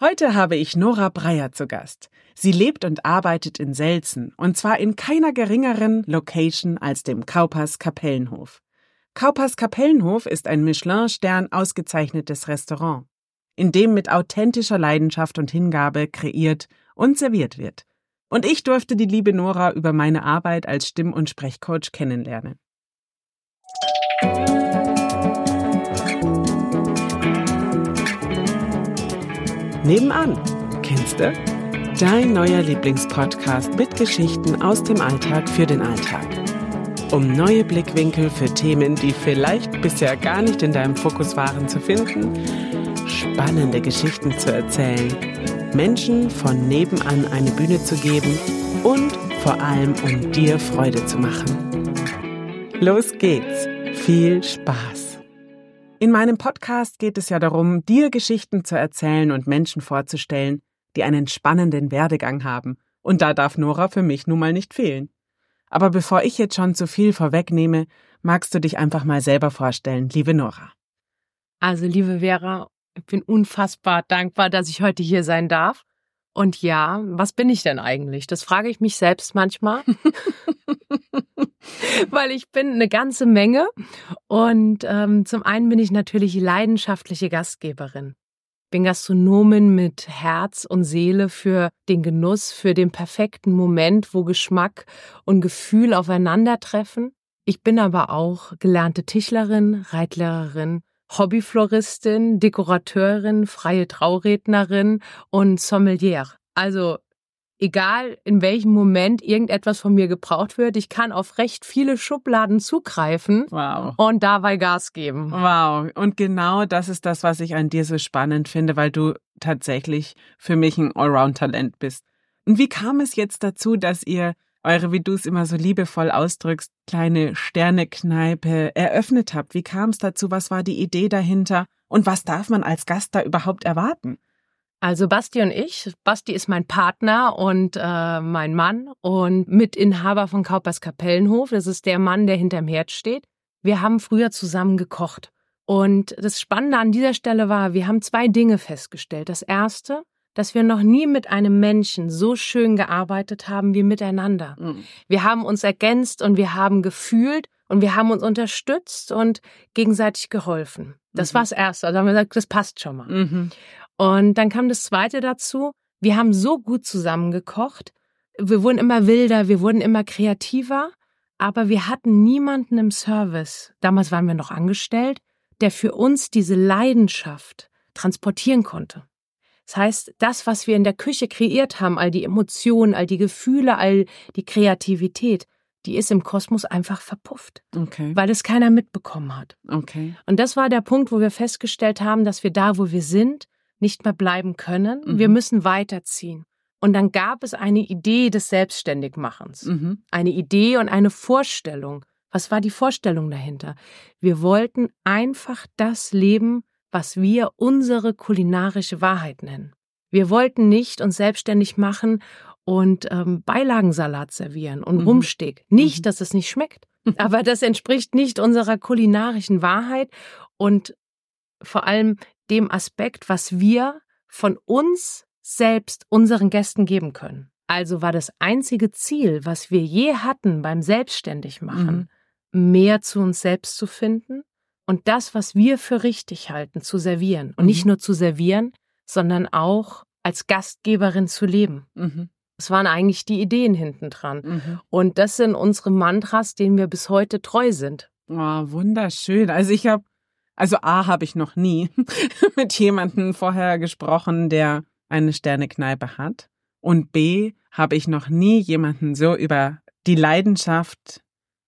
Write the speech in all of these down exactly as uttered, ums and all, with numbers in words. Heute habe ich Nora Breyer zu Gast. Sie lebt und arbeitet in Selzen, und zwar in keiner geringeren Location als dem Kaupers Kapellenhof. Kaupers Kapellenhof ist ein Michelin-Stern ausgezeichnetes Restaurant, in dem mit authentischer Leidenschaft und Hingabe kreiert und serviert wird. Und ich durfte die liebe Nora über meine Arbeit als Stimm- und Sprechcoach kennenlernen. Nebenan, kennst du? Dein neuer Lieblingspodcast mit Geschichten aus dem Alltag für den Alltag. Um neue Blickwinkel für Themen, die vielleicht bisher gar nicht in deinem Fokus waren, zu finden, spannende Geschichten zu erzählen, Menschen von nebenan eine Bühne zu geben und vor allem, um dir Freude zu machen. Los geht's! Viel Spaß! In meinem Podcast geht es ja darum, dir Geschichten zu erzählen und Menschen vorzustellen, die einen spannenden Werdegang haben. Und da darf Nora für mich nun mal nicht fehlen. Aber bevor ich jetzt schon zu viel vorwegnehme, magst du dich einfach mal selber vorstellen, liebe Nora. Also, liebe Vera, ich bin unfassbar dankbar, dass ich heute hier sein darf. Und ja, was bin ich denn eigentlich? Das frage ich mich selbst manchmal, weil ich bin eine ganze Menge. Und ähm, zum einen bin ich natürlich leidenschaftliche Gastgeberin. Bin Gastronomin mit Herz und Seele für den Genuss, für den perfekten Moment, wo Geschmack und Gefühl aufeinandertreffen. Ich bin aber auch gelernte Tischlerin, Reitlehrerin, Hobbyfloristin, Dekorateurin, freie Traurednerin und Sommelier. Also egal, in welchem Moment irgendetwas von mir gebraucht wird, ich kann auf recht viele Schubladen zugreifen. Wow. Und dabei Gas geben. Wow. Und genau das ist das, was ich an dir so spannend finde, weil du tatsächlich für mich ein Allround-Talent bist. Und wie kam es jetzt dazu, dass ihr eure, wie du es immer so liebevoll ausdrückst, kleine Sternekneipe eröffnet habt? Wie kam es dazu? Was war die Idee dahinter? Und was darf man als Gast da überhaupt erwarten? Also Basti und ich, Basti ist mein Partner und äh, mein Mann und Mitinhaber von Kaupers Kapellenhof. Das ist der Mann, der hinterm Herd steht. Wir haben früher zusammen gekocht. Und das Spannende an dieser Stelle war, wir haben zwei Dinge festgestellt. Das erste, dass wir noch nie mit einem Menschen so schön gearbeitet haben wie miteinander. Mhm. Wir haben uns ergänzt und wir haben gefühlt und wir haben uns unterstützt und gegenseitig geholfen. Das mhm. war das Erste. Also haben wir gesagt, das passt schon mal. Mhm. Und dann kam das Zweite dazu. Wir haben so gut zusammengekocht. Wir wurden immer wilder, wir wurden immer kreativer. Aber wir hatten niemanden im Service. Damals waren wir noch angestellt, der für uns diese Leidenschaft transportieren konnte. Das heißt, das, was wir in der Küche kreiert haben, all die Emotionen, all die Gefühle, all die Kreativität, die ist im Kosmos einfach verpufft, okay, weil es keiner mitbekommen hat. Okay. Und das war der Punkt, wo wir festgestellt haben, dass wir da, wo wir sind, nicht mehr bleiben können. Mhm. Wir müssen weiterziehen. Und dann gab es eine Idee des Selbstständigmachens. Mhm. Eine Idee und eine Vorstellung. Was war die Vorstellung dahinter? Wir wollten einfach das Leben, was wir unsere kulinarische Wahrheit nennen. Wir wollten nicht uns selbstständig machen und ähm, Beilagensalat servieren und mhm. Rumsteak. Nicht, mhm. dass es nicht schmeckt, aber das entspricht nicht unserer kulinarischen Wahrheit und vor allem dem Aspekt, was wir von uns selbst unseren Gästen geben können. Also war das einzige Ziel, was wir je hatten beim Selbstständigmachen, mhm. mehr zu uns selbst zu finden, und das, was wir für richtig halten, zu servieren. Und mhm. nicht nur zu servieren, sondern auch als Gastgeberin zu leben. Mhm. Das waren eigentlich die Ideen hintendran. Mhm. Und das sind unsere Mantras, denen wir bis heute treu sind. Oh, wunderschön. Also ich habe, also A, habe ich noch nie mit jemandem vorher gesprochen, der eine Sternekneipe hat. Und B, habe ich noch nie jemanden so über die Leidenschaft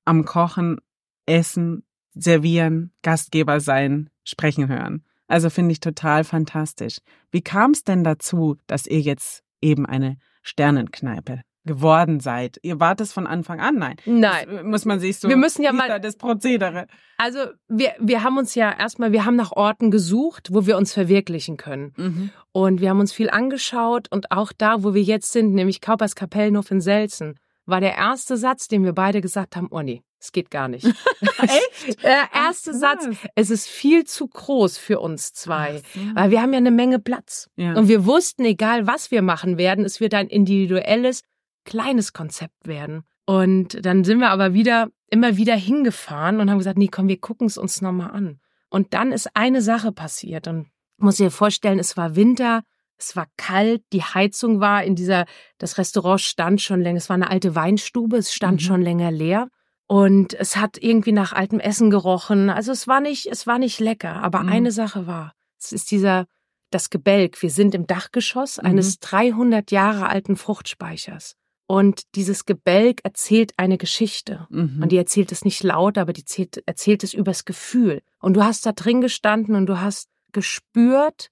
am Kochen, Essen, Servieren, Gastgeber sein, sprechen hören. Also finde ich total fantastisch. Wie kam es denn dazu, dass ihr jetzt eben eine Sternenkneipe geworden seid? Ihr wart es von Anfang an? Nein. Nein. Das muss man sich so, wir müssen ja mal das Prozedere. Also wir, wir haben uns ja erstmal, wir haben nach Orten gesucht, wo wir uns verwirklichen können. Mhm. Und wir haben uns viel angeschaut und auch da, wo wir jetzt sind, nämlich Kaupers Kapellenhof in Selzen, war der erste Satz, den wir beide gesagt haben, oh nee, Es geht gar nicht. Echt? äh, erster Satz, es ist viel zu groß für uns zwei, so. Weil wir haben ja eine Menge Platz. Ja. Und wir wussten, egal was wir machen werden, es wird ein individuelles, kleines Konzept werden. Und dann sind wir aber wieder, immer wieder hingefahren und haben gesagt, nee, komm, wir gucken es uns nochmal an. Und dann ist eine Sache passiert und ich muss dir vorstellen, es war Winter, es war kalt, die Heizung war in dieser, das Restaurant stand schon länger, es war eine alte Weinstube, es stand mhm. schon länger leer. Und es hat irgendwie nach altem Essen gerochen. Also es war nicht, es war nicht lecker. Aber mhm. eine Sache war, es ist dieser, das Gebälk. Wir sind im Dachgeschoss eines mhm. dreihundert Jahre alten Fruchtspeichers. Und dieses Gebälk erzählt eine Geschichte. Mhm. Und die erzählt es nicht laut, aber die erzählt, erzählt es übers Gefühl. Und du hast da drin gestanden und du hast gespürt,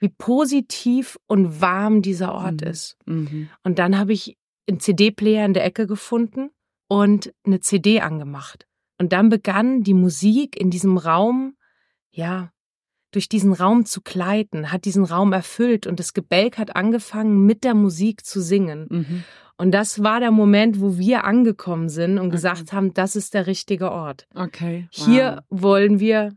wie positiv und warm dieser Ort mhm. ist. Mhm. Und dann habe ich einen C D-Player in der Ecke gefunden. Und eine C D angemacht. Und dann begann die Musik in diesem Raum, ja, durch diesen Raum zu gleiten, hat diesen Raum erfüllt und das Gebälk hat angefangen, mit der Musik zu singen. Mhm. Und das war der Moment, wo wir angekommen sind und okay. gesagt haben, das ist der richtige Ort. Okay. Wow. Hier wollen wir,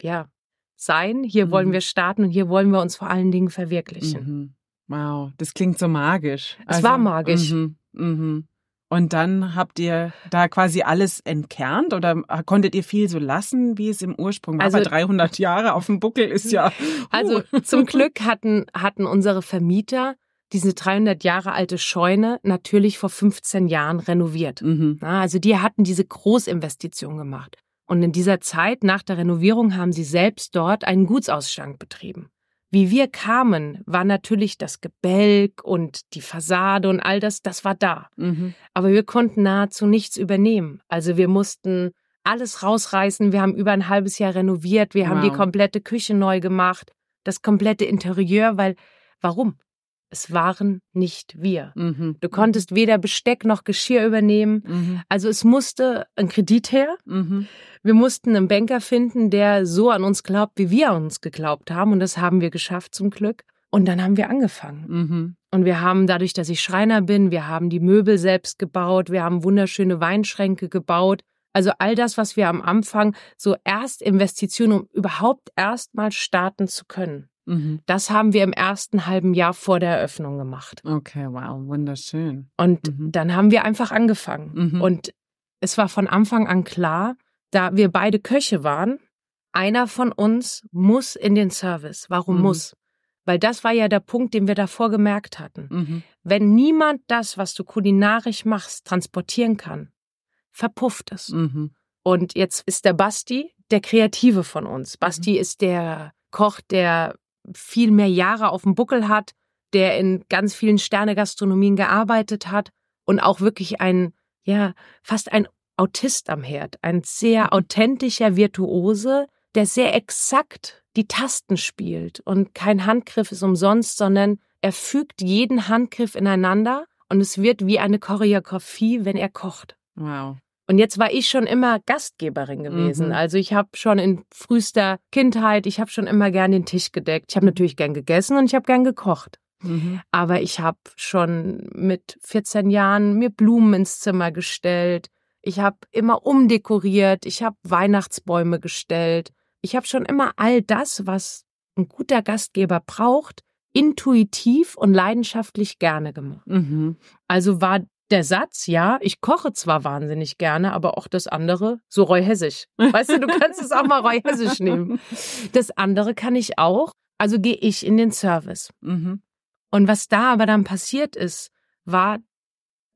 ja, sein, hier mhm. wollen wir starten und hier wollen wir uns vor allen Dingen verwirklichen. Mhm. Wow, das klingt so magisch. Also, es war magisch. Mhm. Mhm. Und dann habt ihr da quasi alles entkernt oder konntet ihr viel so lassen, wie es im Ursprung war? Also, aber dreihundert Jahre auf dem Buckel ist ja... Uh. Also zum Glück hatten, hatten unsere Vermieter diese dreihundert Jahre alte Scheune natürlich vor fünfzehn Jahren renoviert. Mhm. Also die hatten diese Großinvestition gemacht. Und in dieser Zeit nach der Renovierung haben sie selbst dort einen Gutsausstand betrieben. Wie wir kamen, war natürlich das Gebälk und die Fassade und all das, das war da. Mhm. Aber wir konnten nahezu nichts übernehmen. Also wir mussten alles rausreißen. Wir haben über ein halbes Jahr renoviert. Wir wow. haben die komplette Küche neu gemacht, das komplette Interieur, weil, warum? Es waren nicht wir. Mhm. Du konntest weder Besteck noch Geschirr übernehmen. Mhm. Also es musste ein Kredit her. Mhm. Wir mussten einen Banker finden, der so an uns glaubt, wie wir an uns geglaubt haben. Und das haben wir geschafft zum Glück. Und dann haben wir angefangen. Mhm. Und wir haben dadurch, dass ich Schreiner bin, wir haben die Möbel selbst gebaut. Wir haben wunderschöne Weinschränke gebaut. Also all das, was wir am Anfang so erst Investitionen, um überhaupt erstmal starten zu können. Das haben wir im ersten halben Jahr vor der Eröffnung gemacht. Okay, wow, wunderschön. Und mhm. dann haben wir einfach angefangen. Mhm. Und es war von Anfang an klar, da wir beide Köche waren, einer von uns muss in den Service. Warum mhm. muss? Weil das war ja der Punkt, den wir davor gemerkt hatten. Mhm. Wenn niemand das, was du kulinarisch machst, transportieren kann, verpufft es. Mhm. Und jetzt ist der Basti der Kreative von uns. Basti mhm. ist der Koch, der viel mehr Jahre auf dem Buckel hat, der in ganz vielen Sterne-Gastronomien gearbeitet hat und auch wirklich ein, ja, fast ein Autist am Herd, ein sehr authentischer Virtuose, der sehr exakt die Tasten spielt und kein Handgriff ist umsonst, sondern er fügt jeden Handgriff ineinander und es wird wie eine Choreografie, wenn er kocht. Wow. Und jetzt war ich schon immer Gastgeberin gewesen. Mhm. Also ich habe schon in frühester Kindheit, ich habe schon immer gern den Tisch gedeckt. Ich habe natürlich gern gegessen und ich habe gern gekocht. Mhm. Aber ich habe schon mit vierzehn Jahren mir Blumen ins Zimmer gestellt. Ich habe immer umdekoriert. Ich habe Weihnachtsbäume gestellt. Ich habe schon immer all das, was ein guter Gastgeber braucht, intuitiv und leidenschaftlich gerne gemacht. Mhm. Also war der Satz, ja, ich koche zwar wahnsinnig gerne, aber auch das andere, so reuhessisch. Weißt du, du kannst es auch mal reuhessisch nehmen. Das andere kann ich auch, also gehe ich in den Service. Mhm. Und was da aber dann passiert ist, war,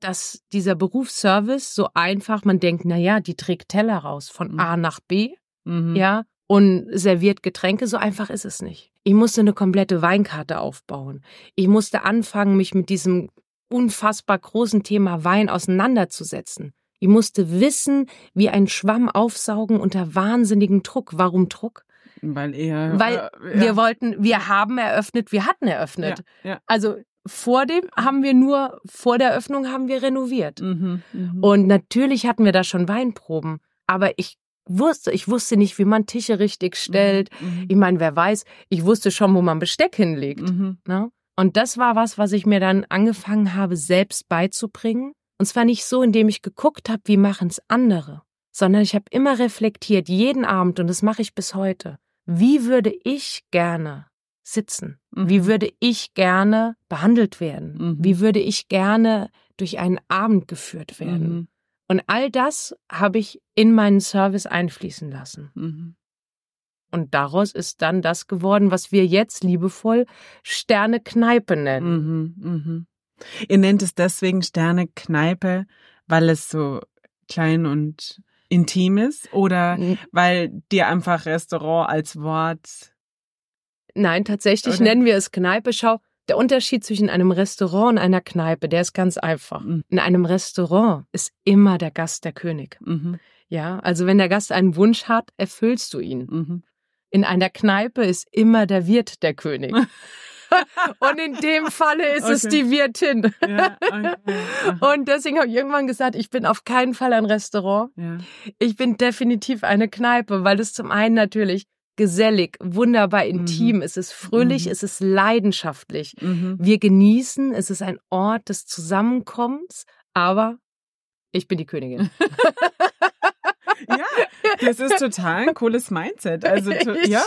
dass dieser Berufsservice so einfach, man denkt, naja, die trägt Teller raus von mhm. A nach B, mhm. ja, und serviert Getränke, so einfach ist es nicht. Ich musste eine komplette Weinkarte aufbauen. Ich musste anfangen, mich mit diesem unfassbar großen Thema Wein auseinanderzusetzen. Ich musste wissen, wie ein Schwamm aufsaugen unter wahnsinnigem Druck. Warum Druck? Weil eher... Weil äh, wir ja. wollten, wir haben eröffnet, wir hatten eröffnet. Ja, ja. Also vor dem haben wir nur, vor der Eröffnung haben wir renoviert. Mhm, mh. Und natürlich hatten wir da schon Weinproben, aber ich wusste, ich wusste nicht, wie man Tische richtig stellt. Mhm, ich meine, wer weiß, ich wusste schon, wo man Besteck hinlegt. Mhm. Ne? Und das war was, was ich mir dann angefangen habe, selbst beizubringen. Und zwar nicht so, indem ich geguckt habe, wie machen es andere, sondern ich habe immer reflektiert, jeden Abend, und das mache ich bis heute, wie würde ich gerne sitzen? Mhm. Wie würde ich gerne behandelt werden? Mhm. Wie würde ich gerne durch einen Abend geführt werden? Mhm. Und all das habe ich in meinen Service einfließen lassen. Mhm. Und daraus ist dann das geworden, was wir jetzt liebevoll Sterne-Kneipe nennen. Mhm, mhm. Ihr nennt es deswegen Sterne-Kneipe, weil es so klein und intim ist? Oder mhm. weil dir einfach Restaurant als Wort... Nein, tatsächlich oder? Nennen wir es Kneipe. Schau, der Unterschied zwischen einem Restaurant und einer Kneipe, der ist ganz einfach. Mhm. In einem Restaurant ist immer der Gast der König. Mhm. Ja, also wenn der Gast einen Wunsch hat, erfüllst du ihn. Mhm. In einer Kneipe ist immer der Wirt der König. Und in dem Falle ist okay. es die Wirtin. Ja, okay. Und deswegen habe ich irgendwann gesagt, ich bin auf keinen Fall ein Restaurant. Ja. Ich bin definitiv eine Kneipe, weil es zum einen natürlich gesellig, wunderbar intim, mhm. es ist fröhlich, mhm. es ist leidenschaftlich. Mhm. Wir genießen, es ist ein Ort des Zusammenkommens, aber ich bin die Königin. Ja, das ist total ein cooles Mindset. Also to- ja,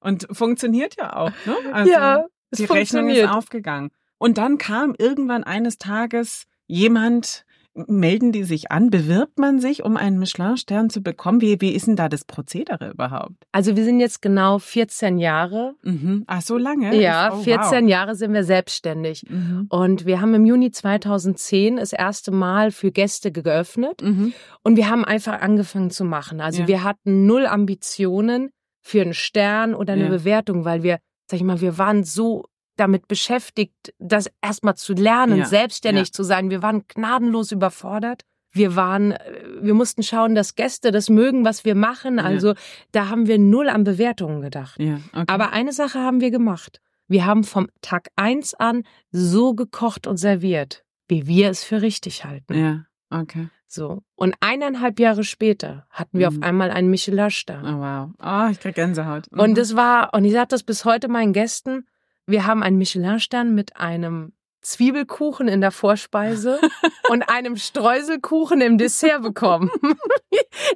und funktioniert ja auch. Ne? Also, ja. Die Rechnung ist aufgegangen. Und dann kam irgendwann eines Tages jemand, melden die sich an, bewirbt man sich, um einen Michelin-Stern zu bekommen? Wie, wie ist denn da das Prozedere überhaupt? Also wir sind jetzt genau vierzehn Jahre. Mhm. Ach, so lange? Ja, oh, vierzehn wow. Jahre sind wir selbstständig. Mhm. Und wir haben im Juni zweitausendzehn das erste Mal für Gäste geöffnet. Mhm. Und wir haben einfach angefangen zu machen. Also ja. wir hatten null Ambitionen für einen Stern oder eine ja. Bewertung, weil wir Sag ich mal, wir waren so damit beschäftigt, das erstmal zu lernen, ja, selbstständig ja. zu sein. Wir waren gnadenlos überfordert. Wir waren, wir mussten schauen, dass Gäste das mögen, was wir machen. Also ja. da haben wir null an Bewertungen gedacht. Ja, okay. Aber eine Sache haben wir gemacht. Wir haben vom Tag eins an so gekocht und serviert, wie wir es für richtig halten. Ja, okay. So. Und eineinhalb Jahre später hatten wir mhm. auf einmal einen Michelin-Stern. Oh wow. Ah, oh, ich krieg Gänsehaut. Mhm. Und das war, und ich sage das bis heute meinen Gästen, wir haben einen Michelin-Stern mit einem Zwiebelkuchen in der Vorspeise und einem Streuselkuchen im Dessert bekommen.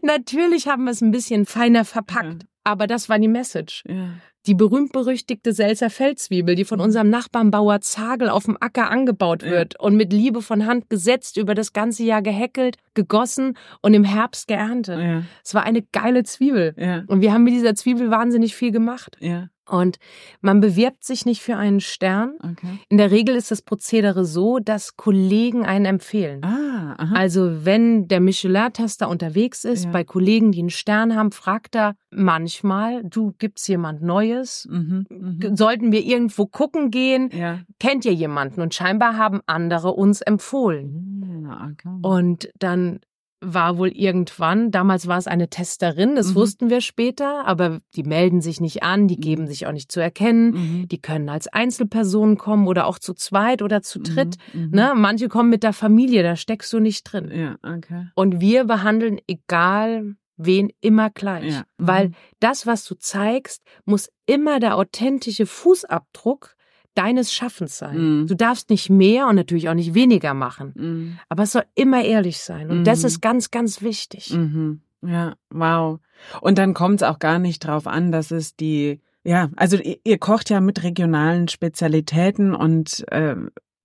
Natürlich haben wir es ein bisschen feiner verpackt, ja. aber das war die Message. Ja. Die berühmt-berüchtigte Selzer Feldzwiebel, die von unserem Nachbarn Bauer Zagel auf dem Acker angebaut wird ja. und mit Liebe von Hand gesetzt, über das ganze Jahr gehäckelt, gegossen und im Herbst geerntet. Ja. Es war eine geile Zwiebel. Ja. Und wir haben mit dieser Zwiebel wahnsinnig viel gemacht. Ja. Und man bewirbt sich nicht für einen Stern. Okay. In der Regel ist das Prozedere so, dass Kollegen einen empfehlen. Ah, aha. Also wenn der Michelin-Tester unterwegs ist, ja. bei Kollegen, die einen Stern haben, fragt er manchmal, du, gibt's jemand Neues? Mhm, mh. Sollten wir irgendwo gucken gehen? Ja. Kennt ihr jemanden? Und scheinbar haben andere uns empfohlen. Ja, okay. Und dann war wohl irgendwann, damals war es eine Testerin, das mhm. wussten wir später, aber die melden sich nicht an, die geben sich auch nicht zu erkennen, mhm. die können als Einzelpersonen kommen oder auch zu zweit oder zu dritt. Mhm. Ne? Manche kommen mit der Familie, da steckst du nicht drin. Ja, okay. Und wir behandeln egal wen immer gleich, ja. mhm. weil das, was du zeigst, muss immer der authentische Fußabdruck deines Schaffens sein. Mm. Du darfst nicht mehr und natürlich auch nicht weniger machen. Mm. Aber es soll immer ehrlich sein. Und mm. das ist ganz, ganz wichtig. Mm-hmm. Ja, wow. Und dann kommt es auch gar nicht drauf an, dass es die, ja, also ihr, ihr kocht ja mit regionalen Spezialitäten und äh,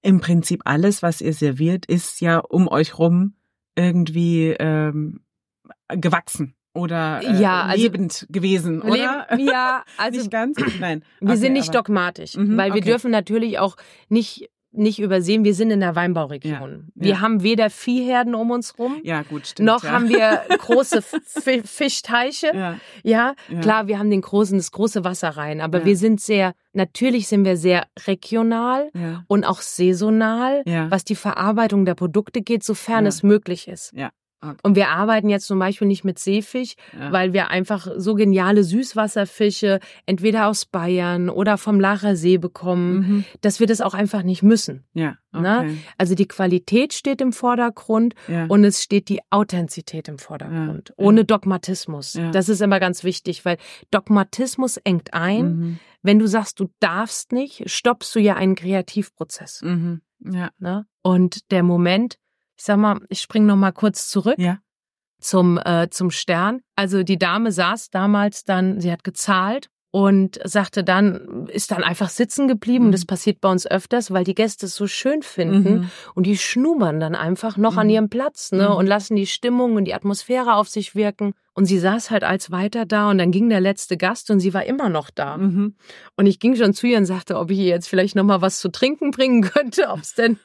im Prinzip alles, was ihr serviert, ist ja um euch rum irgendwie ähm, gewachsen. Oder äh, ja, also, lebend gewesen, oder? Leb- ja, also nicht ganz? Nein. Okay, wir sind nicht aber dogmatisch, mhm, weil wir okay. dürfen natürlich auch nicht, nicht übersehen, wir sind in der Weinbauregion. Ja, wir ja. haben weder Viehherden um uns rum, ja, gut, stimmt, noch ja. haben wir große F- Fischteiche. Ja. Ja, ja, klar, wir haben den großen, das große Wasserrhein, aber ja. wir sind sehr, natürlich sind wir sehr regional ja. und auch saisonal, ja. was die Verarbeitung der Produkte geht, sofern ja. es möglich ist. Ja. Okay. Und wir arbeiten jetzt zum Beispiel nicht mit Seefisch, ja. weil wir einfach so geniale Süßwasserfische entweder aus Bayern oder vom Lachersee bekommen, mhm. dass wir das auch einfach nicht müssen. Ja, okay. Also die Qualität steht im Vordergrund ja. und es steht die Authentizität im Vordergrund, ja. ohne Dogmatismus. Ja. Das ist immer ganz wichtig, weil Dogmatismus engt ein. Mhm. Wenn du sagst, du darfst nicht, stoppst du ja einen Kreativprozess. Mhm. Ja. Und der Moment, ich sag mal, ich springe noch mal kurz zurück. Ja. zum, äh, zum Stern. Also die Dame saß damals dann, sie hat gezahlt und sagte dann, ist dann einfach sitzen geblieben. Mhm. Das passiert bei uns öfters, weil die Gäste es so schön finden. Mhm. Und die schnummern dann einfach noch mhm. an ihrem Platz, ne, mhm. und lassen die Stimmung und die Atmosphäre auf sich wirken. Und sie saß halt als weiter da und dann ging der letzte Gast und sie war immer noch da. Mhm. Und ich ging schon zu ihr und sagte, ob ich ihr jetzt vielleicht nochmal was zu trinken bringen könnte, ob es denn...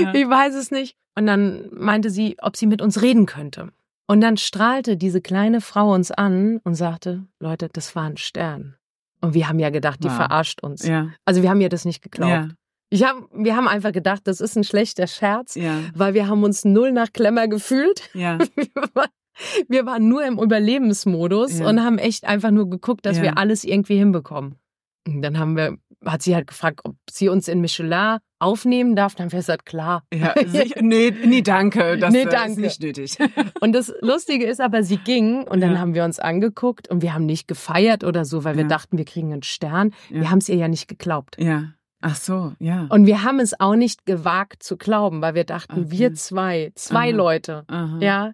Ja. Ich weiß es nicht. Und dann meinte sie, ob sie mit uns reden könnte. Und dann strahlte diese kleine Frau uns an und sagte, Leute, das war ein Stern. Und wir haben ja gedacht, die wow. verarscht uns. Ja. Also wir haben ihr das nicht geglaubt. Ja. Ich hab, wir haben einfach gedacht, das ist ein schlechter Scherz, ja. weil wir haben uns null nach Klemmer gefühlt. Ja. Wir waren nur im Überlebensmodus ja. und haben echt einfach nur geguckt, dass ja. wir alles irgendwie hinbekommen. Und dann haben wir... hat sie halt gefragt, ob sie uns in Michelin aufnehmen darf. Dann haben wir gesagt, klar. Ja, sicher, nee, nee, danke. Das nee, danke. Ist nicht nötig. Und das Lustige ist aber, sie ging und dann ja. haben wir uns angeguckt und wir haben nicht gefeiert oder so, weil wir ja. dachten, wir kriegen einen Stern. Ja. Wir haben es ihr ja nicht geglaubt. Ja. Ach so, ja. Und wir haben es auch nicht gewagt zu glauben, weil wir dachten, okay. wir zwei, zwei Aha. Leute, Aha. ja.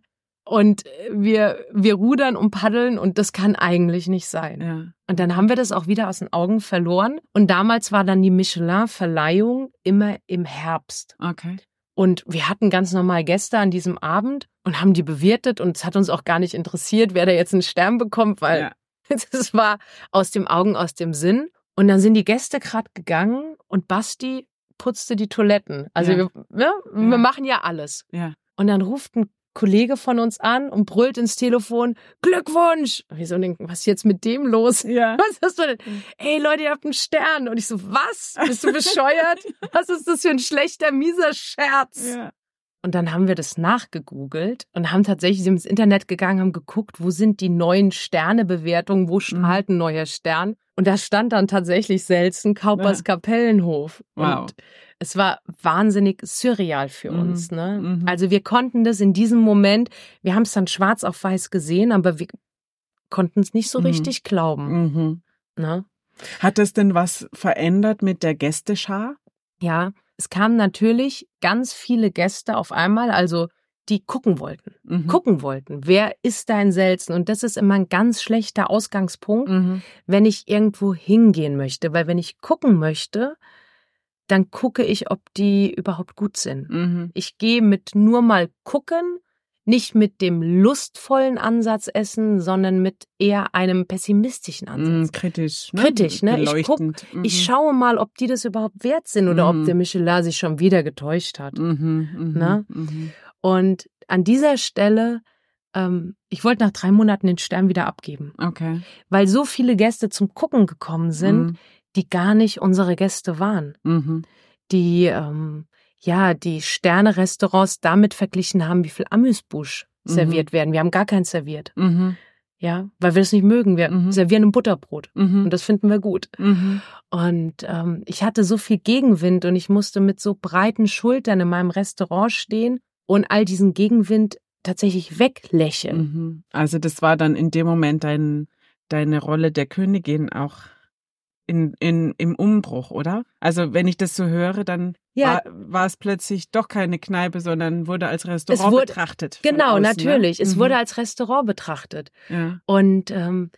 Und wir, wir rudern und paddeln und das kann eigentlich nicht sein. Ja. Und dann haben wir das auch wieder aus den Augen verloren. Und damals war dann die Michelin-Verleihung immer im Herbst. Okay. Und wir hatten ganz normal Gäste an diesem Abend und haben die bewirtet. Und es hat uns auch gar nicht interessiert, wer da jetzt einen Stern bekommt, weil es ja. war aus dem Augen, aus dem Sinn. Und dann sind die Gäste gerade gegangen und Basti putzte die Toiletten. Also ja. wir, ja, ja. wir machen ja alles. Ja. Und dann ruft ein Kollege von uns an und brüllt ins Telefon, Glückwunsch! Und wir so denken, was ist jetzt mit dem los? Ja. Was hast du denn? Ey Leute, ihr habt einen Stern. Und ich so, was? Bist du bescheuert? Was ist das für ein schlechter, mieser Scherz? Ja. Und dann haben wir das nachgegoogelt und haben tatsächlich, sind ins Internet gegangen, haben geguckt, wo sind die neuen Sternebewertungen, wo strahlt ein neuer Stern? Und da stand dann tatsächlich Selzen, Kaupers Kapellenhof. Wow. Und es war wahnsinnig surreal für mhm. uns. Ne? Mhm. Also wir konnten das in diesem Moment, wir haben es dann schwarz auf weiß gesehen, aber wir konnten es nicht so mhm. richtig glauben. Mhm. Ne? Hat das denn was verändert mit der Gästeschar? Ja, es kamen natürlich ganz viele Gäste auf einmal, also die gucken wollten, mhm. gucken wollten, wer ist dein Selzen? Und das ist immer ein ganz schlechter Ausgangspunkt, mhm. wenn ich irgendwo hingehen möchte, weil wenn ich gucken möchte, dann gucke ich, ob die überhaupt gut sind. Mhm. Ich gehe mit nur mal gucken, nicht mit dem lustvollen Ansatz essen, sondern mit eher einem pessimistischen Ansatz. Mm, kritisch. Ne? Kritisch, ne? Ich guck, mm-hmm. ich schaue mal, ob die das überhaupt wert sind oder mm-hmm. ob der Michelin sich schon wieder getäuscht hat. Mm-hmm, mm-hmm, ne? Mm-hmm. Und an dieser Stelle, ähm, ich wollte nach drei Monaten den Stern wieder abgeben. Okay. Weil so viele Gäste zum Gucken gekommen sind, mm-hmm. die gar nicht unsere Gäste waren. Mm-hmm. Die... Ähm, ja, die Sterne-Restaurants damit verglichen haben, wie viel Amüsbusch mhm. serviert werden. Wir haben gar keins serviert. Mhm. Ja, weil wir das nicht mögen. Wir mhm. servieren ein Butterbrot. Mhm. Und das finden wir gut. Mhm. Und ähm, ich hatte so viel Gegenwind und ich musste mit so breiten Schultern in meinem Restaurant stehen und all diesen Gegenwind tatsächlich weglächeln. Mhm. Also das war dann in dem Moment dein, deine Rolle der Königin auch in, in, im Umbruch, oder? Also wenn ich das so höre, dann ja. war, war es plötzlich doch keine Kneipe, sondern wurde als Restaurant wurde, betrachtet. Genau, natürlich. Ne? Es mhm. wurde als Restaurant betrachtet. Ja. Und ähm,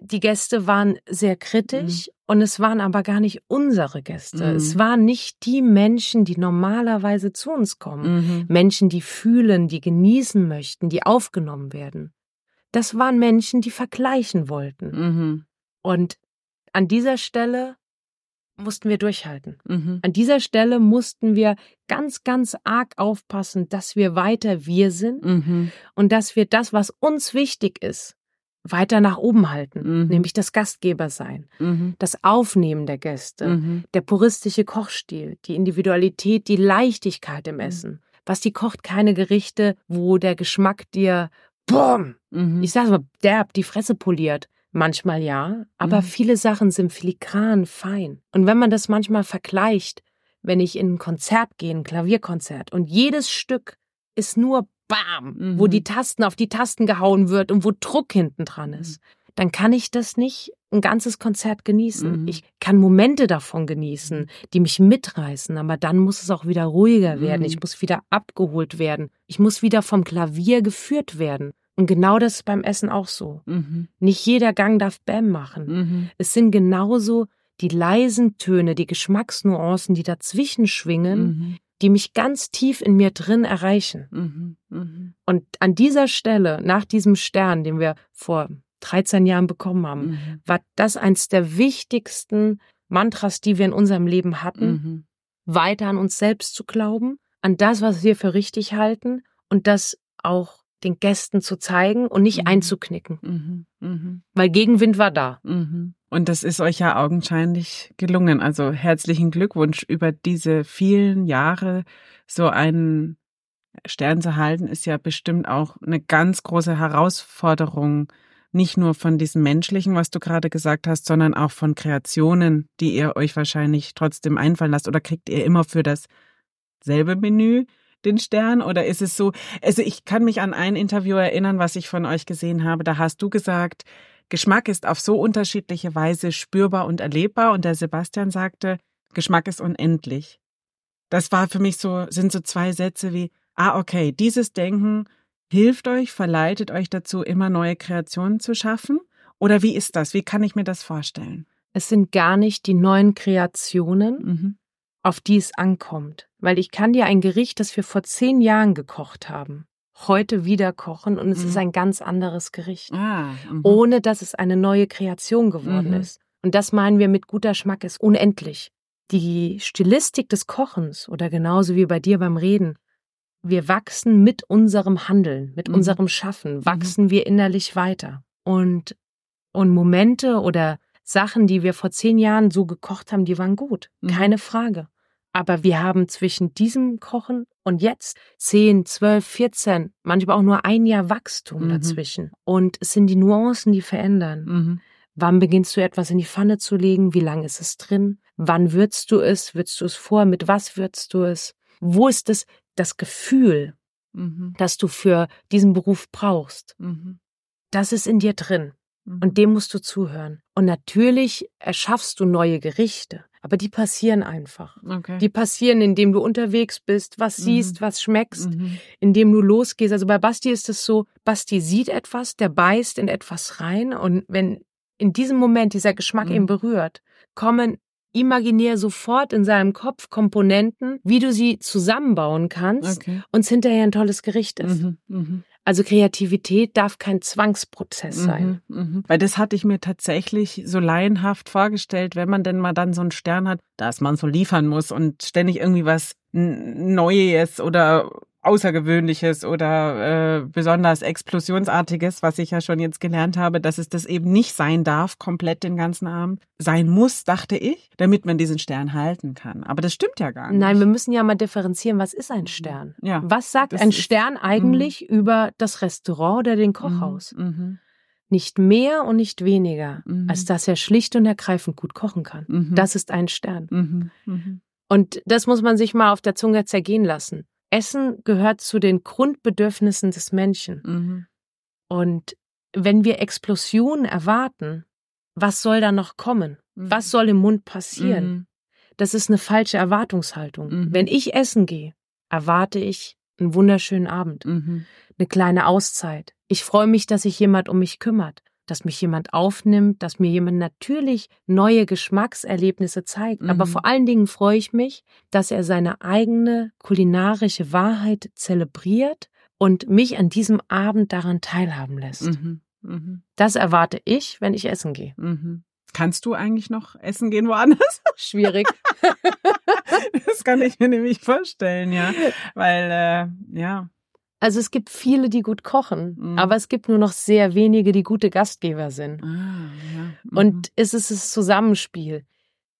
die Gäste waren sehr kritisch mhm. und es waren aber gar nicht unsere Gäste. Mhm. Es waren nicht die Menschen, die normalerweise zu uns kommen. Mhm. Menschen, die fühlen, die genießen möchten, die aufgenommen werden. Das waren Menschen, die vergleichen wollten. Mhm. Und an dieser Stelle mussten wir durchhalten. Mhm. An dieser Stelle mussten wir ganz, ganz arg aufpassen, dass wir weiter wir sind mhm. und dass wir das, was uns wichtig ist, weiter nach oben halten, mhm. nämlich das Gastgebersein, mhm. das Aufnehmen der Gäste, mhm. der puristische Kochstil, die Individualität, die Leichtigkeit im Essen. Mhm. Basti kocht keine Gerichte, wo der Geschmack dir, boom, mhm. ich sag's mal, derb, die Fresse poliert. Manchmal ja, aber mhm. viele Sachen sind filigran, fein. Und wenn man das manchmal vergleicht, wenn ich in ein Konzert gehe, ein Klavierkonzert, und jedes Stück ist nur bam, mhm. wo die Tasten auf die Tasten gehauen wird und wo Druck hinten dran ist, dann kann ich das nicht ein ganzes Konzert genießen. Mhm. Ich kann Momente davon genießen, die mich mitreißen, aber dann muss es auch wieder ruhiger werden. Mhm. Ich muss wieder abgeholt werden. Ich muss wieder vom Klavier geführt werden. Und genau das ist beim Essen auch so. Mhm. Nicht jeder Gang darf Bäm machen. Mhm. Es sind genauso die leisen Töne, die Geschmacksnuancen, die dazwischen schwingen, mhm. die mich ganz tief in mir drin erreichen. Mhm. Mhm. Und an dieser Stelle, nach diesem Stern, den wir vor dreizehn Jahren bekommen haben, mhm. war das eins der wichtigsten Mantras, die wir in unserem Leben hatten, mhm. weiter an uns selbst zu glauben, an das, was wir für richtig halten und das auch den Gästen zu zeigen und nicht mhm. einzuknicken. Mhm. Mhm. Weil Gegenwind war da. Mhm. Und das ist euch ja augenscheinlich gelungen. Also herzlichen Glückwunsch. Über diese vielen Jahre so einen Stern zu halten, ist ja bestimmt auch eine ganz große Herausforderung. Nicht nur von diesem Menschlichen, was du gerade gesagt hast, sondern auch von Kreationen, die ihr euch wahrscheinlich trotzdem einfallen lasst. Oder kriegt ihr immer für dasselbe Menü den Stern? Oder ist es so, also ich kann mich an ein Interview erinnern, was ich von euch gesehen habe. Da hast du gesagt, Geschmack ist auf so unterschiedliche Weise spürbar und erlebbar. Und der Sebastian sagte, Geschmack ist unendlich. Das war für mich so, sind so zwei Sätze wie, ah, okay, dieses Denken hilft euch, verleitet euch dazu, immer neue Kreationen zu schaffen? Oder wie ist das? Wie kann ich mir das vorstellen? Es sind gar nicht die neuen Kreationen, mhm. auf die es ankommt. Weil ich kann dir ein Gericht, das wir vor zehn Jahren gekocht haben, heute wieder kochen und es mhm. ist ein ganz anderes Gericht. Ah, ohne, dass es eine neue Kreation geworden mhm. ist. Und das meinen wir mit guter Geschmack ist unendlich. Die Stilistik des Kochens oder genauso wie bei dir beim Reden, wir wachsen mit unserem Handeln, mit mhm. unserem Schaffen, wachsen mhm. wir innerlich weiter. Und, und Momente oder Sachen, die wir vor zehn Jahren so gekocht haben, die waren gut, mhm. keine Frage. Aber wir haben zwischen diesem Kochen und jetzt zehn, zwölf, vierzehn, manchmal auch nur ein Jahr Wachstum mhm. dazwischen. Und es sind die Nuancen, die verändern. Mhm. Wann beginnst du etwas in die Pfanne zu legen? Wie lange ist es drin? Wann würzt du es? Würzt du es vor? Mit was würzt du es? Wo ist das? Das Gefühl, mhm. das du für diesen Beruf brauchst, mhm. das ist in dir drin. Mhm. Und dem musst du zuhören. Und natürlich erschaffst du neue Gerichte, aber die passieren einfach. Okay. Die passieren, indem du unterwegs bist, was mhm. siehst, was schmeckst, mhm. indem du losgehst. Also bei Basti ist es so, Basti sieht etwas, der beißt in etwas rein. Und wenn in diesem Moment dieser Geschmack mhm. ihn berührt, kommen imaginär sofort in seinem Kopf Komponenten, wie du sie zusammenbauen kannst okay. und es hinterher ein tolles Gericht ist. Mhm, mh. Also Kreativität darf kein Zwangsprozess mhm, sein. Mh. Weil das hatte ich mir tatsächlich so laienhaft vorgestellt, wenn man denn mal dann so einen Stern hat, dass man so liefern muss und ständig irgendwie was Neues oder Außergewöhnliches oder äh, besonders Explosionsartiges, was ich ja schon jetzt gelernt habe, dass es das eben nicht sein darf, komplett den ganzen Abend sein muss, dachte ich, damit man diesen Stern halten kann. Aber das stimmt ja gar nicht. Nein, wir müssen ja mal differenzieren, was ist ein Stern? Ja, was sagt ein Stern eigentlich mh. über das Restaurant oder den Kochhaus? Mh, mh. Nicht mehr und nicht weniger, mh. als dass er schlicht und ergreifend gut kochen kann. Mh. Das ist ein Stern. Mh, mh. Und das muss man sich mal auf der Zunge zergehen lassen. Essen gehört zu den Grundbedürfnissen des Menschen. Mhm. Und wenn wir Explosionen erwarten, was soll da noch kommen? Mhm. Was soll im Mund passieren? Mhm. Das ist eine falsche Erwartungshaltung. Mhm. Wenn ich essen gehe, erwarte ich einen wunderschönen Abend, mhm. eine kleine Auszeit. Ich freue mich, dass sich jemand um mich kümmert, dass mich jemand aufnimmt, dass mir jemand natürlich neue Geschmackserlebnisse zeigt. Mhm. Aber vor allen Dingen freue ich mich, dass er seine eigene kulinarische Wahrheit zelebriert und mich an diesem Abend daran teilhaben lässt. Mhm. Mhm. Das erwarte ich, wenn ich essen gehe. Mhm. Kannst du eigentlich noch essen gehen woanders? Schwierig. Das kann ich mir nämlich vorstellen, ja. Weil, äh, ja... Also es gibt viele, die gut kochen, mhm. aber es gibt nur noch sehr wenige, die gute Gastgeber sind. Ah, ja. mhm. Und es ist das Zusammenspiel.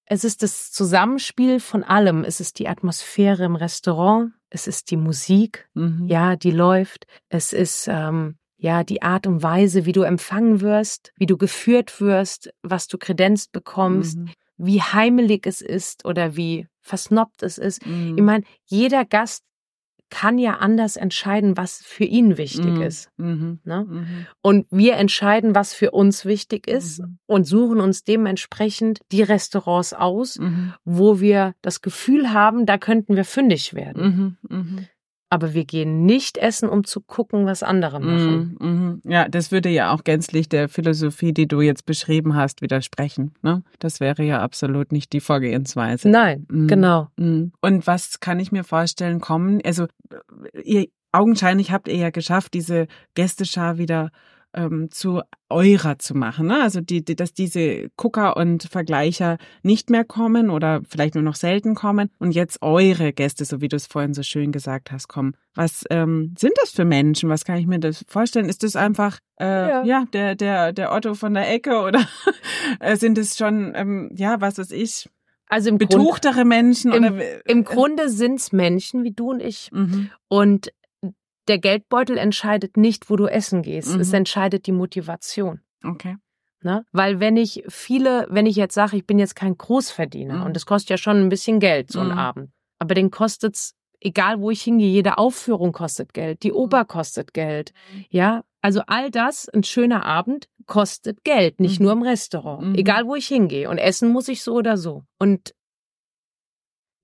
Es ist das Zusammenspiel von allem. Es ist die Atmosphäre im Restaurant, es ist die Musik, mhm. ja, die läuft. Es ist ähm, ja die Art und Weise, wie du empfangen wirst, wie du geführt wirst, was du kredenzt bekommst, mhm. wie heimelig es ist oder wie versnobbt es ist. Mhm. Ich meine, jeder Gast kann ja anders entscheiden, was für ihn wichtig mhm. ist. Mhm. Ne? Mhm. Und wir entscheiden, was für uns wichtig ist mhm. und suchen uns dementsprechend die Restaurants aus, mhm. wo wir das Gefühl haben, da könnten wir fündig werden. Mhm. Mhm. Aber wir gehen nicht essen, um zu gucken, was andere machen. Mm, mm, ja, das würde ja auch gänzlich der Philosophie, die du jetzt beschrieben hast, widersprechen. Ne? Das wäre ja absolut nicht die Vorgehensweise. Nein, mm, genau. Mm. Und was kann ich mir vorstellen, kommen? Also ihr, augenscheinlich habt ihr ja geschafft, diese Gästeschar wieder ähm, zu eurer zu machen. Ne? Also die, die, dass diese Gucker und Vergleicher nicht mehr kommen oder vielleicht nur noch selten kommen und jetzt eure Gäste, so wie du es vorhin so schön gesagt hast, kommen. Was ähm, sind das für Menschen? Was kann ich mir das vorstellen? Ist das einfach äh, ja. ja der der der Otto von der Ecke oder sind es schon ähm, ja was weiß ich? Also im betuchtere Grund, Menschen im, oder im Grunde sind es Menschen wie du und ich mhm. und der Geldbeutel entscheidet nicht, wo du essen gehst. Mhm. Es entscheidet die Motivation. Okay. Ne? Weil wenn ich viele, wenn ich jetzt sage, ich bin jetzt kein Großverdiener mhm. und das kostet ja schon ein bisschen Geld, so ein mhm. Abend. Aber den kostet's, egal wo ich hingehe, jede Aufführung kostet Geld, die Oper kostet Geld. Ja, also all das, ein schöner Abend, kostet Geld, nicht mhm. nur im Restaurant. Mhm. Egal wo ich hingehe und essen muss ich so oder so. Und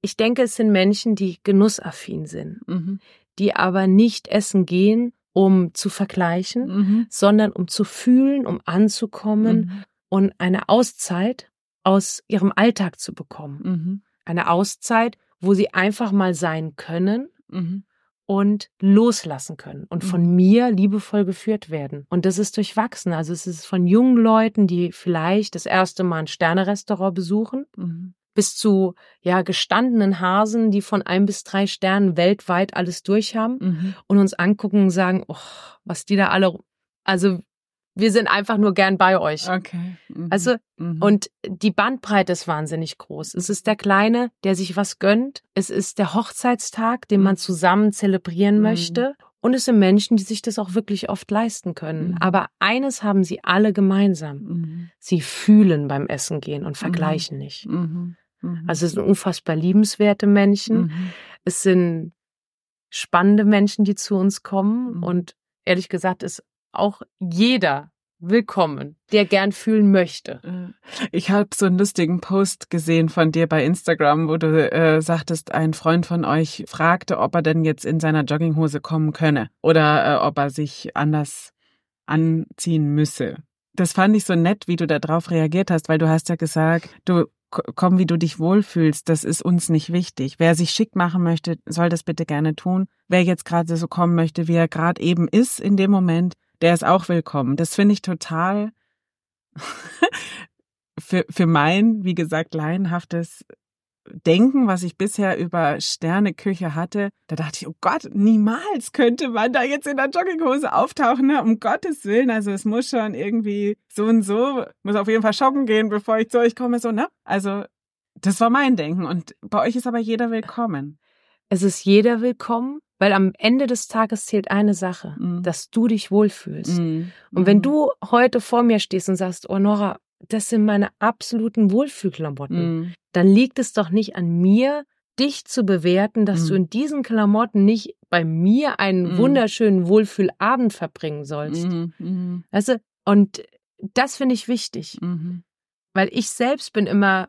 ich denke, es sind Menschen, die genussaffin sind. Mhm. die aber nicht essen gehen, um zu vergleichen, mhm. sondern um zu fühlen, um anzukommen mhm. und eine Auszeit aus ihrem Alltag zu bekommen. Mhm. Eine Auszeit, wo sie einfach mal sein können mhm. und loslassen können und mhm. von mir liebevoll geführt werden. Und das ist durchwachsen. Also es ist von jungen Leuten, die vielleicht das erste Mal ein Sternerestaurant besuchen, mhm. bis zu ja gestandenen Hasen, die von ein bis drei Sternen weltweit alles durchhaben mhm. und uns angucken und sagen, oh, was die da alle, also wir sind einfach nur gern bei euch. Okay. Mhm. Also mhm. und die Bandbreite ist wahnsinnig groß. Es ist der Kleine, der sich was gönnt. Es ist der Hochzeitstag, den mhm. man zusammen zelebrieren mhm. möchte. Und es sind Menschen, die sich das auch wirklich oft leisten können. Mhm. Aber eines haben sie alle gemeinsam. Mhm. Sie fühlen beim Essen gehen und vergleichen mhm. nicht. Mhm. Also es sind unfassbar liebenswerte Menschen. Mhm. Es sind spannende Menschen, die zu uns kommen. Mhm. Und ehrlich gesagt ist auch jeder willkommen, der gern fühlen möchte. Ich habe so einen lustigen Post gesehen von dir bei Instagram, wo du äh, sagtest, ein Freund von euch fragte, ob er denn jetzt in seiner Jogginghose kommen könne oder äh, ob er sich anders anziehen müsse. Das fand ich so nett, wie du da drauf reagiert hast, weil du hast ja gesagt, du komm, wie du dich wohlfühlst, das ist uns nicht wichtig. Wer sich schick machen möchte, soll das bitte gerne tun. Wer jetzt gerade so kommen möchte, wie er gerade eben ist in dem Moment, der ist auch willkommen. Das finde ich total für, für mein, wie gesagt, laienhaftes Denken, was ich bisher über Sterneküche hatte. Da dachte ich, oh Gott, niemals könnte man da jetzt in der Jogginghose auftauchen, ne? Um Gottes Willen. Also es muss schon irgendwie so und so, muss auf jeden Fall shoppen gehen, bevor ich zu euch komme, so, ne? Also das war mein Denken. Und bei euch ist aber jeder willkommen. Es ist jeder willkommen. Weil am Ende des Tages zählt eine Sache, mm. dass du dich wohlfühlst. Mm. Und wenn du heute vor mir stehst und sagst, oh Nora, das sind meine absoluten Wohlfühlklamotten, mm. dann liegt es doch nicht an mir, dich zu bewerten, dass mm. du in diesen Klamotten nicht bei mir einen mm. wunderschönen Wohlfühlabend verbringen sollst. Mm. Mm. Weißt du? Und das finde ich wichtig, mm. weil ich selbst bin immer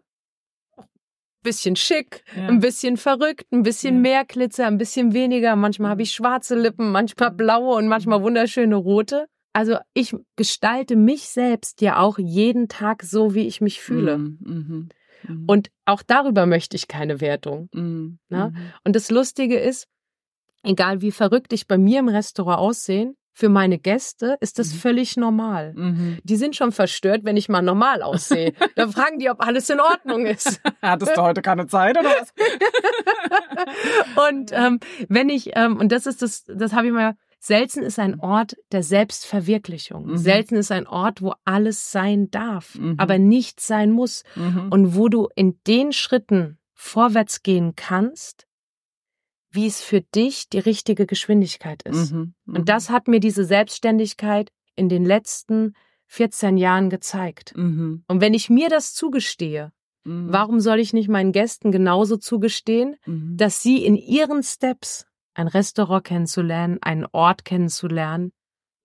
bisschen schick, ja. ein bisschen verrückt, ein bisschen ja. mehr Glitzer, ein bisschen weniger. Manchmal habe ich schwarze Lippen, manchmal blaue und manchmal wunderschöne rote. Also ich gestalte mich selbst ja auch jeden Tag so, wie ich mich fühle. Mhm. Mhm. Und auch darüber möchte ich keine Wertung. Mhm. Na? Und das Lustige ist, egal wie verrückt ich bei mir im Restaurant aussehe, für meine Gäste ist das mhm. völlig normal. Mhm. Die sind schon verstört, wenn ich mal normal aussehe. Dann fragen die, ob alles in Ordnung ist. Hattest du heute keine Zeit oder was? Und ähm, wenn ich, ähm, und das ist das, das habe ich mal, Selzen ist ein Ort der Selbstverwirklichung. Mhm. Selzen ist ein Ort, wo alles sein darf, mhm. aber nichts sein muss. Mhm. Und wo du in den Schritten vorwärts gehen kannst, wie es für dich die richtige Geschwindigkeit ist. Mhm, und das hat mir diese Selbstständigkeit in den letzten vierzehn Jahren gezeigt. Mhm. Und wenn ich mir das zugestehe, mhm. warum soll ich nicht meinen Gästen genauso zugestehen, mhm. dass sie in ihren Steps ein Restaurant kennenzulernen, einen Ort kennenzulernen,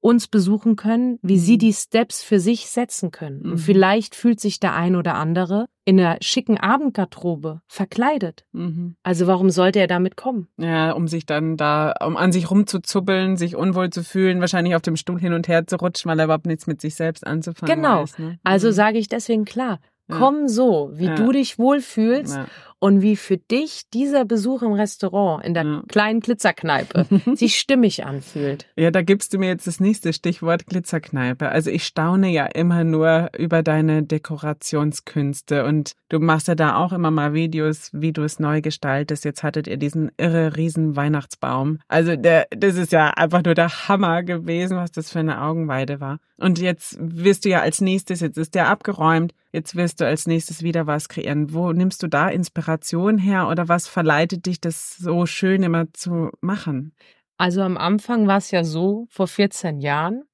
uns besuchen können, wie mhm. sie die Steps für sich setzen können. Mhm. Und vielleicht fühlt sich der ein oder andere in einer schicken Abendgarderobe verkleidet. Mhm. Also warum sollte er damit kommen? Ja, um sich dann da, um an sich rumzuzuppeln, sich unwohl zu fühlen, wahrscheinlich auf dem Stuhl hin und her zu rutschen, weil er überhaupt nichts mit sich selbst anzufangen genau. weiß. Genau, ne? Also mhm. sage ich deswegen klar, ja. komm so, wie ja. du dich wohlfühlst ja. und wie für dich dieser Besuch im Restaurant, in der ja. kleinen Glitzerkneipe, sich stimmig anfühlt. Ja, da gibst du mir jetzt das nächste Stichwort, Glitzerkneipe. Also ich staune ja immer nur über deine Dekorationskünste und du machst ja da auch immer mal Videos, wie du es neu gestaltest. Jetzt hattet ihr diesen irre riesen Weihnachtsbaum. Also der, das ist ja einfach nur der Hammer gewesen, was das für eine Augenweide war. Und jetzt wirst du ja als nächstes, jetzt ist der abgeräumt, jetzt wirst du als nächstes wieder was kreieren. Wo nimmst du da Inspiration her oder was verleitet dich, das so schön immer zu machen? Also am Anfang war es ja so, vor vierzehn Jahren,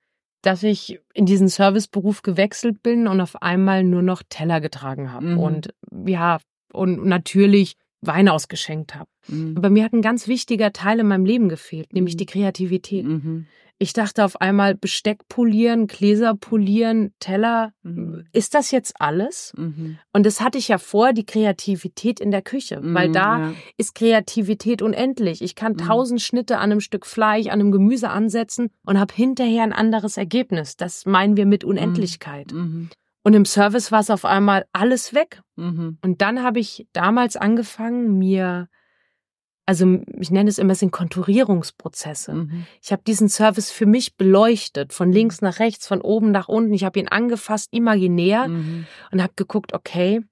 dass ich in diesen Serviceberuf gewechselt bin und auf einmal nur noch Teller getragen habe. Mhm. Und ja, und natürlich Wein ausgeschenkt habe. Mhm. Aber mir hat ein ganz wichtiger Teil in meinem Leben gefehlt, nämlich die Kreativität. Mhm. Ich dachte auf einmal, Besteck polieren, Gläser polieren, Teller, mhm. ist das jetzt alles? Mhm. Und das hatte ich ja vor, die Kreativität in der Küche, mhm, weil da ja. ist Kreativität unendlich. Ich kann mhm. tausend Schnitte an einem Stück Fleisch, an einem Gemüse ansetzen und habe hinterher ein anderes Ergebnis. Das meinen wir mit Unendlichkeit. Mhm. Und im Service war es auf einmal alles weg. Mhm. Und dann habe ich damals angefangen, mir... Also ich nenne es immer, es sind Konturierungsprozesse. Mhm. Ich habe diesen Service für mich beleuchtet, von links nach rechts, von oben nach unten. Ich habe ihn angefasst, imaginär mhm. und habe geguckt, okay,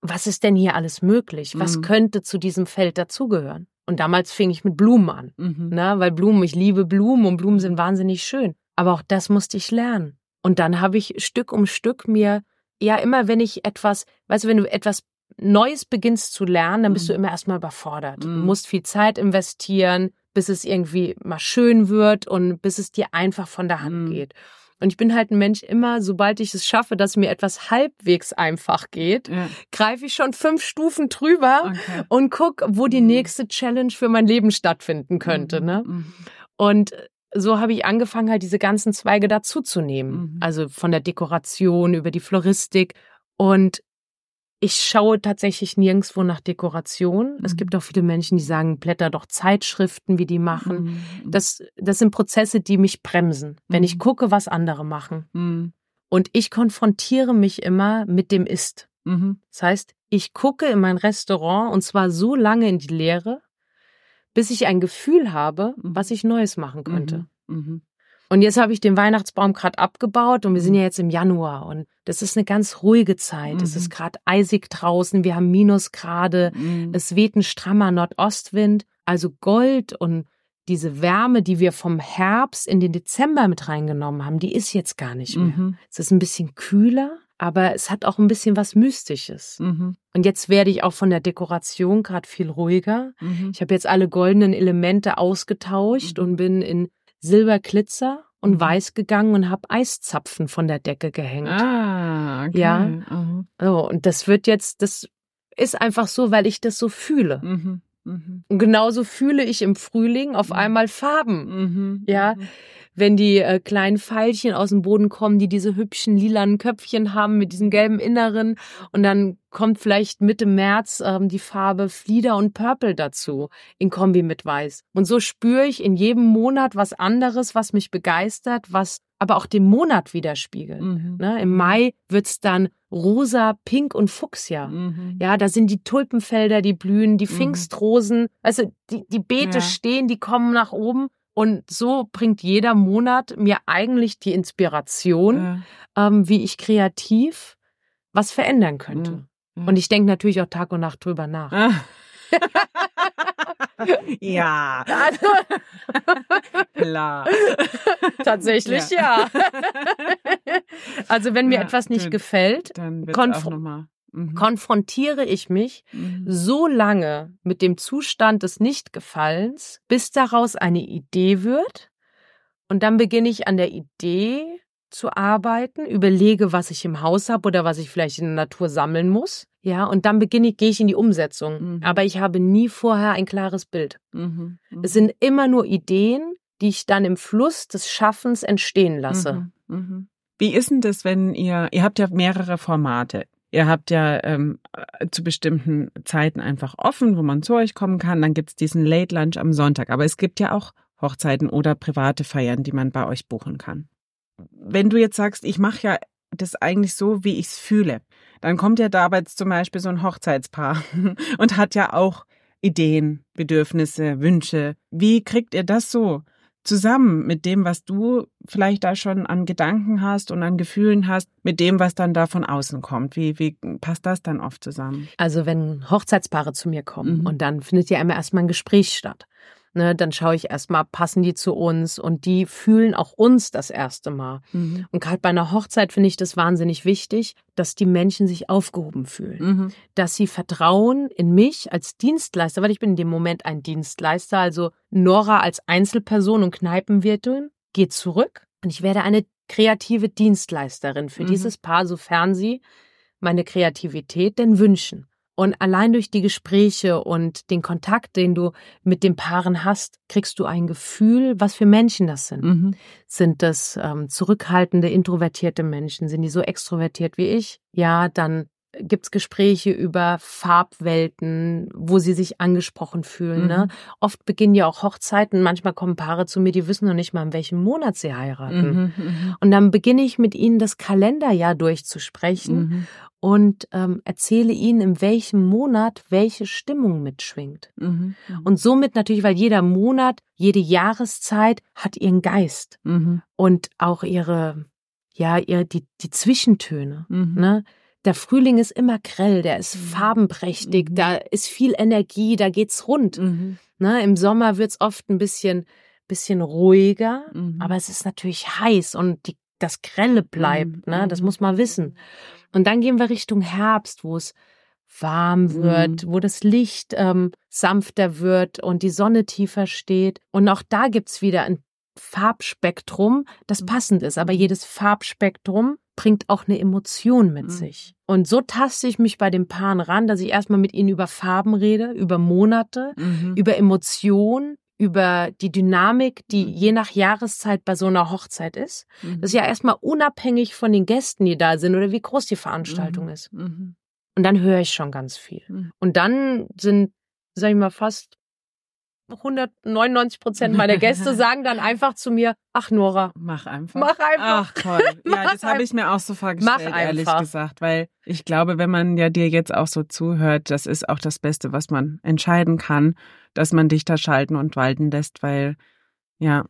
was ist denn hier alles möglich? Was mhm. könnte zu diesem Feld dazugehören? Und damals fing ich mit Blumen an, mhm. ne? Weil Blumen, ich liebe Blumen und Blumen sind wahnsinnig schön. Aber auch das musste ich lernen. Und dann habe ich Stück um Stück mir, ja immer wenn ich etwas, weißt du, wenn du etwas Neues beginnst zu lernen, dann bist mhm. du immer erstmal überfordert. Mhm. Du musst viel Zeit investieren, bis es irgendwie mal schön wird und bis es dir einfach von der Hand mhm. geht. Und ich bin halt ein Mensch, immer, sobald ich es schaffe, dass mir etwas halbwegs einfach geht, ja. greife ich schon fünf Stufen drüber okay. und gucke, wo die mhm. nächste Challenge für mein Leben stattfinden könnte. Mhm. Ne? Mhm. Und so habe ich angefangen, halt diese ganzen Zweige dazuzunehmen. Mhm. Also von der Dekoration über die Floristik und ich schaue tatsächlich nirgendwo nach Dekoration. Mhm. Es gibt auch viele Menschen, die sagen, blätter doch Zeitschriften, wie die machen. Mhm. Das, das sind Prozesse, die mich bremsen, wenn mhm. ich gucke, was andere machen. Mhm. Und ich konfrontiere mich immer mit dem Ist. Mhm. Das heißt, ich gucke in mein Restaurant und zwar so lange in die Leere, bis ich ein Gefühl habe, was ich Neues machen könnte. Mhm. Mhm. Und jetzt habe ich den Weihnachtsbaum gerade abgebaut und wir sind ja jetzt im Januar und das ist eine ganz ruhige Zeit. Mhm. Es ist gerade eisig draußen, wir haben Minusgrade, mhm. es weht ein strammer Nordostwind. Also Gold und diese Wärme, die wir vom Herbst in den Dezember mit reingenommen haben, die ist jetzt gar nicht mehr. Mhm. Es ist ein bisschen kühler, aber es hat auch ein bisschen was Mystisches. Mhm. Und jetzt werde ich auch von der Dekoration gerade viel ruhiger. Mhm. Ich habe jetzt alle goldenen Elemente ausgetauscht mhm. und bin in Silberglitzer und Weiß gegangen und habe Eiszapfen von der Decke gehängt. Ah, okay. Ja. Uh-huh. So, und das wird jetzt, das ist einfach so, weil ich das so fühle. Mhm. Mhm. Und genauso fühle ich im Frühling auf mhm. einmal Farben. Mhm. Ja. Mhm. Wenn die äh, kleinen Veilchen aus dem Boden kommen, die diese hübschen lilanen Köpfchen haben mit diesem gelben Inneren und dann kommt vielleicht Mitte März ähm, die Farbe Flieder und Purple dazu in Kombi mit Weiß. Und so spüre ich in jedem Monat was anderes, was mich begeistert, was aber auch den Monat widerspiegelt. Mhm. Ne? Im Mai wird's dann rosa, pink und fuchsia. Mhm. Ja, da sind die Tulpenfelder, die blühen, die mhm. Pfingstrosen, also die, die Beete ja. stehen, die kommen nach oben. Und so bringt jeder Monat mir eigentlich die Inspiration, ja. ähm, wie ich kreativ was verändern könnte. Ja, ja. Und ich denke natürlich auch Tag und Nacht drüber nach. Ah. Ja. Also, klar. Tatsächlich ja. ja. Also wenn mir ja, etwas nicht dann, gefällt, dann konf- auch noch mal. Mhm. konfrontiere ich mich mhm. so lange mit dem Zustand des Nichtgefallens, bis daraus eine Idee wird. Und dann beginne ich an der Idee zu arbeiten, überlege, was ich im Haus habe oder was ich vielleicht in der Natur sammeln muss. Ja, und dann beginne ich, gehe ich in die Umsetzung. Mhm. Aber ich habe nie vorher ein klares Bild. Mhm. Mhm. Es sind immer nur Ideen, die ich dann im Fluss des Schaffens entstehen lasse. Mhm. Mhm. Wie ist denn das, wenn ihr, ihr habt ja mehrere Formate. Ihr habt ja ähm, zu bestimmten Zeiten einfach offen, wo man zu euch kommen kann. Dann gibt es diesen Late Lunch am Sonntag. Aber es gibt ja auch Hochzeiten oder private Feiern, die man bei euch buchen kann. Wenn du jetzt sagst, ich mache ja das eigentlich so, wie ich es fühle, dann kommt ja dabei jetzt zum Beispiel so ein Hochzeitspaar und hat ja auch Ideen, Bedürfnisse, Wünsche. Wie kriegt ihr das so zusammen mit dem, was du vielleicht da schon an Gedanken hast und an Gefühlen hast, mit dem, was dann da von außen kommt? Wie, wie passt das dann oft zusammen? Also wenn Hochzeitspaare zu mir kommen, mhm, und dann findet ja immer erstmal ein Gespräch statt. Ne, dann schaue ich erstmal, passen die zu uns, und die fühlen auch uns das erste Mal. Mhm. Und gerade bei einer Hochzeit finde ich das wahnsinnig wichtig, dass die Menschen sich aufgehoben fühlen, mhm, dass sie Vertrauen in mich als Dienstleister, weil ich bin in dem Moment ein Dienstleister, also Nora als Einzelperson und Kneipenwirtin geht zurück und ich werde eine kreative Dienstleisterin für, mhm, dieses Paar, sofern sie meine Kreativität denn wünschen. Und allein durch die Gespräche und den Kontakt, den du mit den Paaren hast, kriegst du ein Gefühl, was für Menschen das sind. Mhm. Sind das ähm, zurückhaltende, introvertierte Menschen? Sind die so extrovertiert wie ich? Ja, dann gibt's Gespräche über Farbwelten, wo sie sich angesprochen fühlen. Mhm. Ne? Oft beginnen ja auch Hochzeiten. Manchmal kommen Paare zu mir, die wissen noch nicht mal, in welchem Monat sie heiraten. Mhm. Und dann beginne ich mit ihnen, das Kalenderjahr durchzusprechen, mhm, und ähm, erzähle ihnen, in welchem Monat welche Stimmung mitschwingt. Mhm. Und somit natürlich, weil jeder Monat, jede Jahreszeit hat ihren Geist, mhm, und auch ihre, ja, ihre, die, die Zwischentöne, mhm, ne? Der Frühling ist immer grell, der ist farbenprächtig, mhm, da ist viel Energie, da geht's rund. Mhm. Ne, im Sommer wird's oft ein bisschen, bisschen ruhiger, mhm, aber es ist natürlich heiß und die, das Grelle bleibt, mhm, ne, das muss man wissen. Und dann gehen wir Richtung Herbst, wo es warm wird, mhm, wo das Licht ähm, sanfter wird und die Sonne tiefer steht. Und auch da gibt's wieder ein Farbspektrum, das passend ist, aber jedes Farbspektrum bringt auch eine Emotion mit, mhm, sich. Und so taste ich mich bei den Paaren ran, dass ich erstmal mit ihnen über Farben rede, über Monate, mhm, über Emotionen, über die Dynamik, die, mhm, je nach Jahreszeit bei so einer Hochzeit ist. Mhm. Das ist ja erstmal unabhängig von den Gästen, die da sind oder wie groß die Veranstaltung, mhm, ist. Mhm. Und dann höre ich schon ganz viel. Mhm. Und dann sind, sag ich mal, fast hundertneunundneunzig Prozent meiner Gäste sagen dann einfach zu mir, ach Nora, mach einfach. Mach einfach. Ach toll. Ja, das habe ich mir auch so vorgestellt, ehrlich gesagt, weil ich glaube, wenn man ja dir jetzt auch so zuhört, das ist auch das Beste, was man entscheiden kann, dass man dich da schalten und walten lässt, weil ja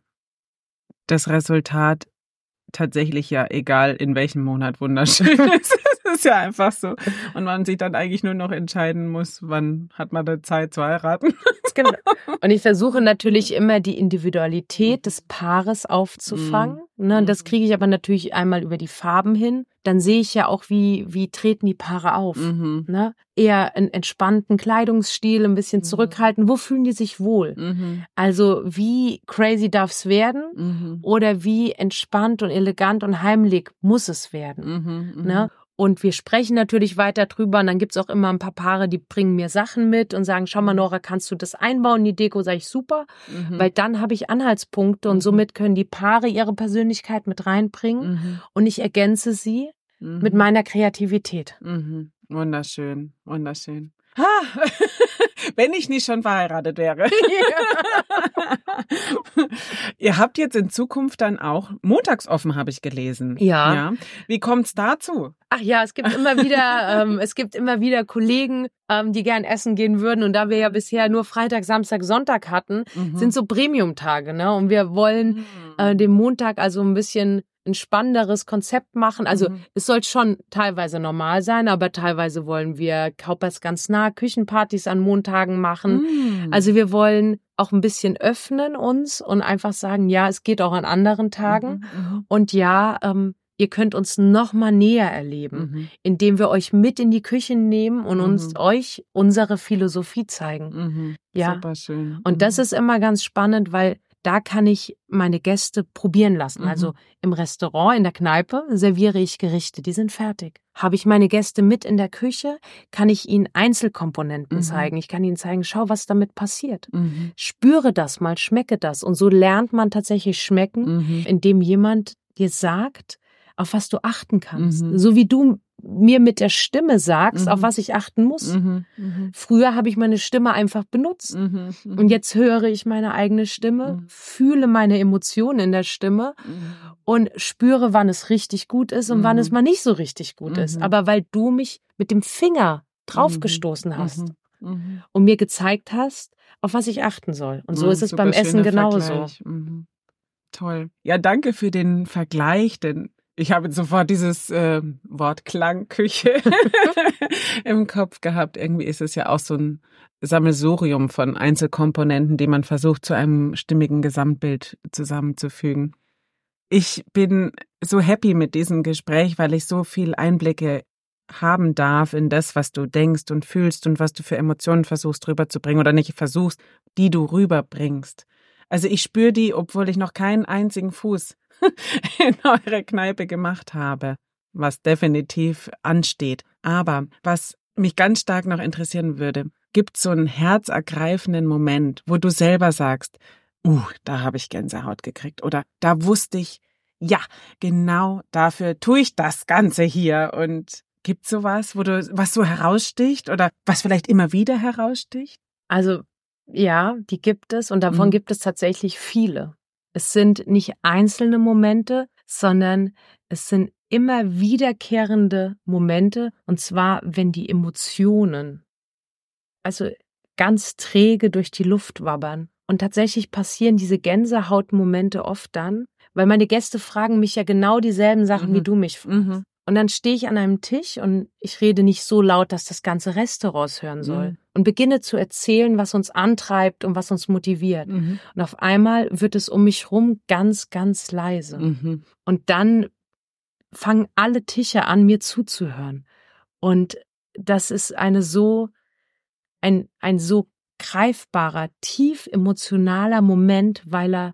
das Resultat tatsächlich ja egal in welchem Monat wunderschön ist. Das ist ja einfach so. Und man sich dann eigentlich nur noch entscheiden muss, wann hat man da Zeit zu heiraten. Genau. Und ich versuche natürlich immer, die Individualität des Paares aufzufangen. Mhm. Ne, und das kriege ich aber natürlich einmal über die Farben hin. Dann sehe ich ja auch, wie, wie treten die Paare auf. Mhm. Ne? Eher einen entspannten Kleidungsstil, ein bisschen, mhm, zurückhalten. Wo fühlen die sich wohl? Mhm. Also wie crazy darf es werden? Mhm. Oder wie entspannt und elegant und heimelig muss es werden? Mhm. Ne? Und wir sprechen natürlich weiter drüber. Und dann gibt es auch immer ein paar Paare, die bringen mir Sachen mit und sagen, schau mal, Nora, kannst du das einbauen? Die Deko, sage ich, super. Mhm. Weil dann habe ich Anhaltspunkte, mhm, und somit können die Paare ihre Persönlichkeit mit reinbringen. Mhm. Und ich ergänze sie, mhm, mit meiner Kreativität. Mhm. Wunderschön, wunderschön. Ha! Wenn ich nicht schon verheiratet wäre. Ja. Ihr habt jetzt in Zukunft dann auch montags offen, habe ich gelesen. Ja. Ja. Wie kommt's dazu? Ach ja, es gibt immer wieder, ähm, es gibt immer wieder Kollegen, ähm, die gern essen gehen würden. Und da wir ja bisher nur Freitag, Samstag, Sonntag hatten, mhm, sind so Premium-Tage, ne? Und wir wollen äh, den Montag also ein bisschen ein spannenderes Konzept machen. Also, mhm, es soll schon teilweise normal sein, aber teilweise wollen wir Kaupers ganz nah Küchenpartys an Montagen machen. Mhm. Also wir wollen auch ein bisschen öffnen uns und einfach sagen, ja, es geht auch an anderen Tagen. Mhm. Und ja, ähm, ihr könnt uns noch mal näher erleben, mhm, indem wir euch mit in die Küche nehmen und, mhm, uns euch unsere Philosophie zeigen. Mhm. Ja. Super schön. Und, mhm, das ist immer ganz spannend, weil da kann ich meine Gäste probieren lassen. Mhm. Also im Restaurant, in der Kneipe serviere ich Gerichte, die sind fertig. Habe ich meine Gäste mit in der Küche, kann ich ihnen Einzelkomponenten mhm. zeigen. Ich kann ihnen zeigen, schau, was damit passiert. Mhm. Spüre das mal, schmecke das. Und so lernt man tatsächlich schmecken, mhm. indem jemand dir sagt, auf was du achten kannst. Mhm. So wie du mir mit der Stimme sagst, mhm. auf was ich achten muss. Mhm. Mhm. Früher habe ich meine Stimme einfach benutzt. Mhm. Mhm. Und jetzt höre ich meine eigene Stimme, mhm. fühle meine Emotionen in der Stimme mhm. und spüre, wann es richtig gut ist und mhm. wann es mal nicht so richtig gut mhm. ist. Aber weil du mich mit dem Finger draufgestoßen mhm. hast mhm. Mhm. und mir gezeigt hast, auf was ich achten soll. Und so mhm. ist es super beim Essen genauso. Mhm. Toll. Ja, danke für den Vergleich, denn ich habe sofort dieses äh, Wort Klangküche im Kopf gehabt. Irgendwie ist es ja auch so ein Sammelsurium von Einzelkomponenten, die man versucht, zu einem stimmigen Gesamtbild zusammenzufügen. Ich bin so happy mit diesem Gespräch, weil ich so viel Einblicke haben darf in das, was du denkst und fühlst und was du für Emotionen versuchst rüberzubringen oder nicht versuchst, die du rüberbringst. Also ich spüre die, obwohl ich noch keinen einzigen Fuß in eurer Kneipe gemacht habe, was definitiv ansteht. Aber was mich ganz stark noch interessieren würde, gibt es so einen herzergreifenden Moment, wo du selber sagst, uh, da habe ich Gänsehaut gekriegt oder da wusste ich, ja, genau dafür tue ich das Ganze hier. Und gibt es sowas, wo du, was so heraussticht oder was vielleicht immer wieder heraussticht? Also ja, die gibt es und davon mhm. gibt es tatsächlich viele. Es sind nicht einzelne Momente, sondern es sind immer wiederkehrende Momente, und zwar, wenn die Emotionen also ganz träge durch die Luft wabbern. Und tatsächlich passieren diese Gänsehautmomente oft dann, weil meine Gäste fragen mich ja genau dieselben Sachen, mhm. wie du mich fragst. Mhm. Und dann stehe ich an einem Tisch und ich rede nicht so laut, dass das ganze Restaurant hören soll. Mhm. Und beginne zu erzählen, was uns antreibt und was uns motiviert. Mhm. Und auf einmal wird es um mich rum ganz, ganz leise. Mhm. Und dann fangen alle Tische an, mir zuzuhören. Und das ist eine so, ein, ein so greifbarer, tief emotionaler Moment, weil er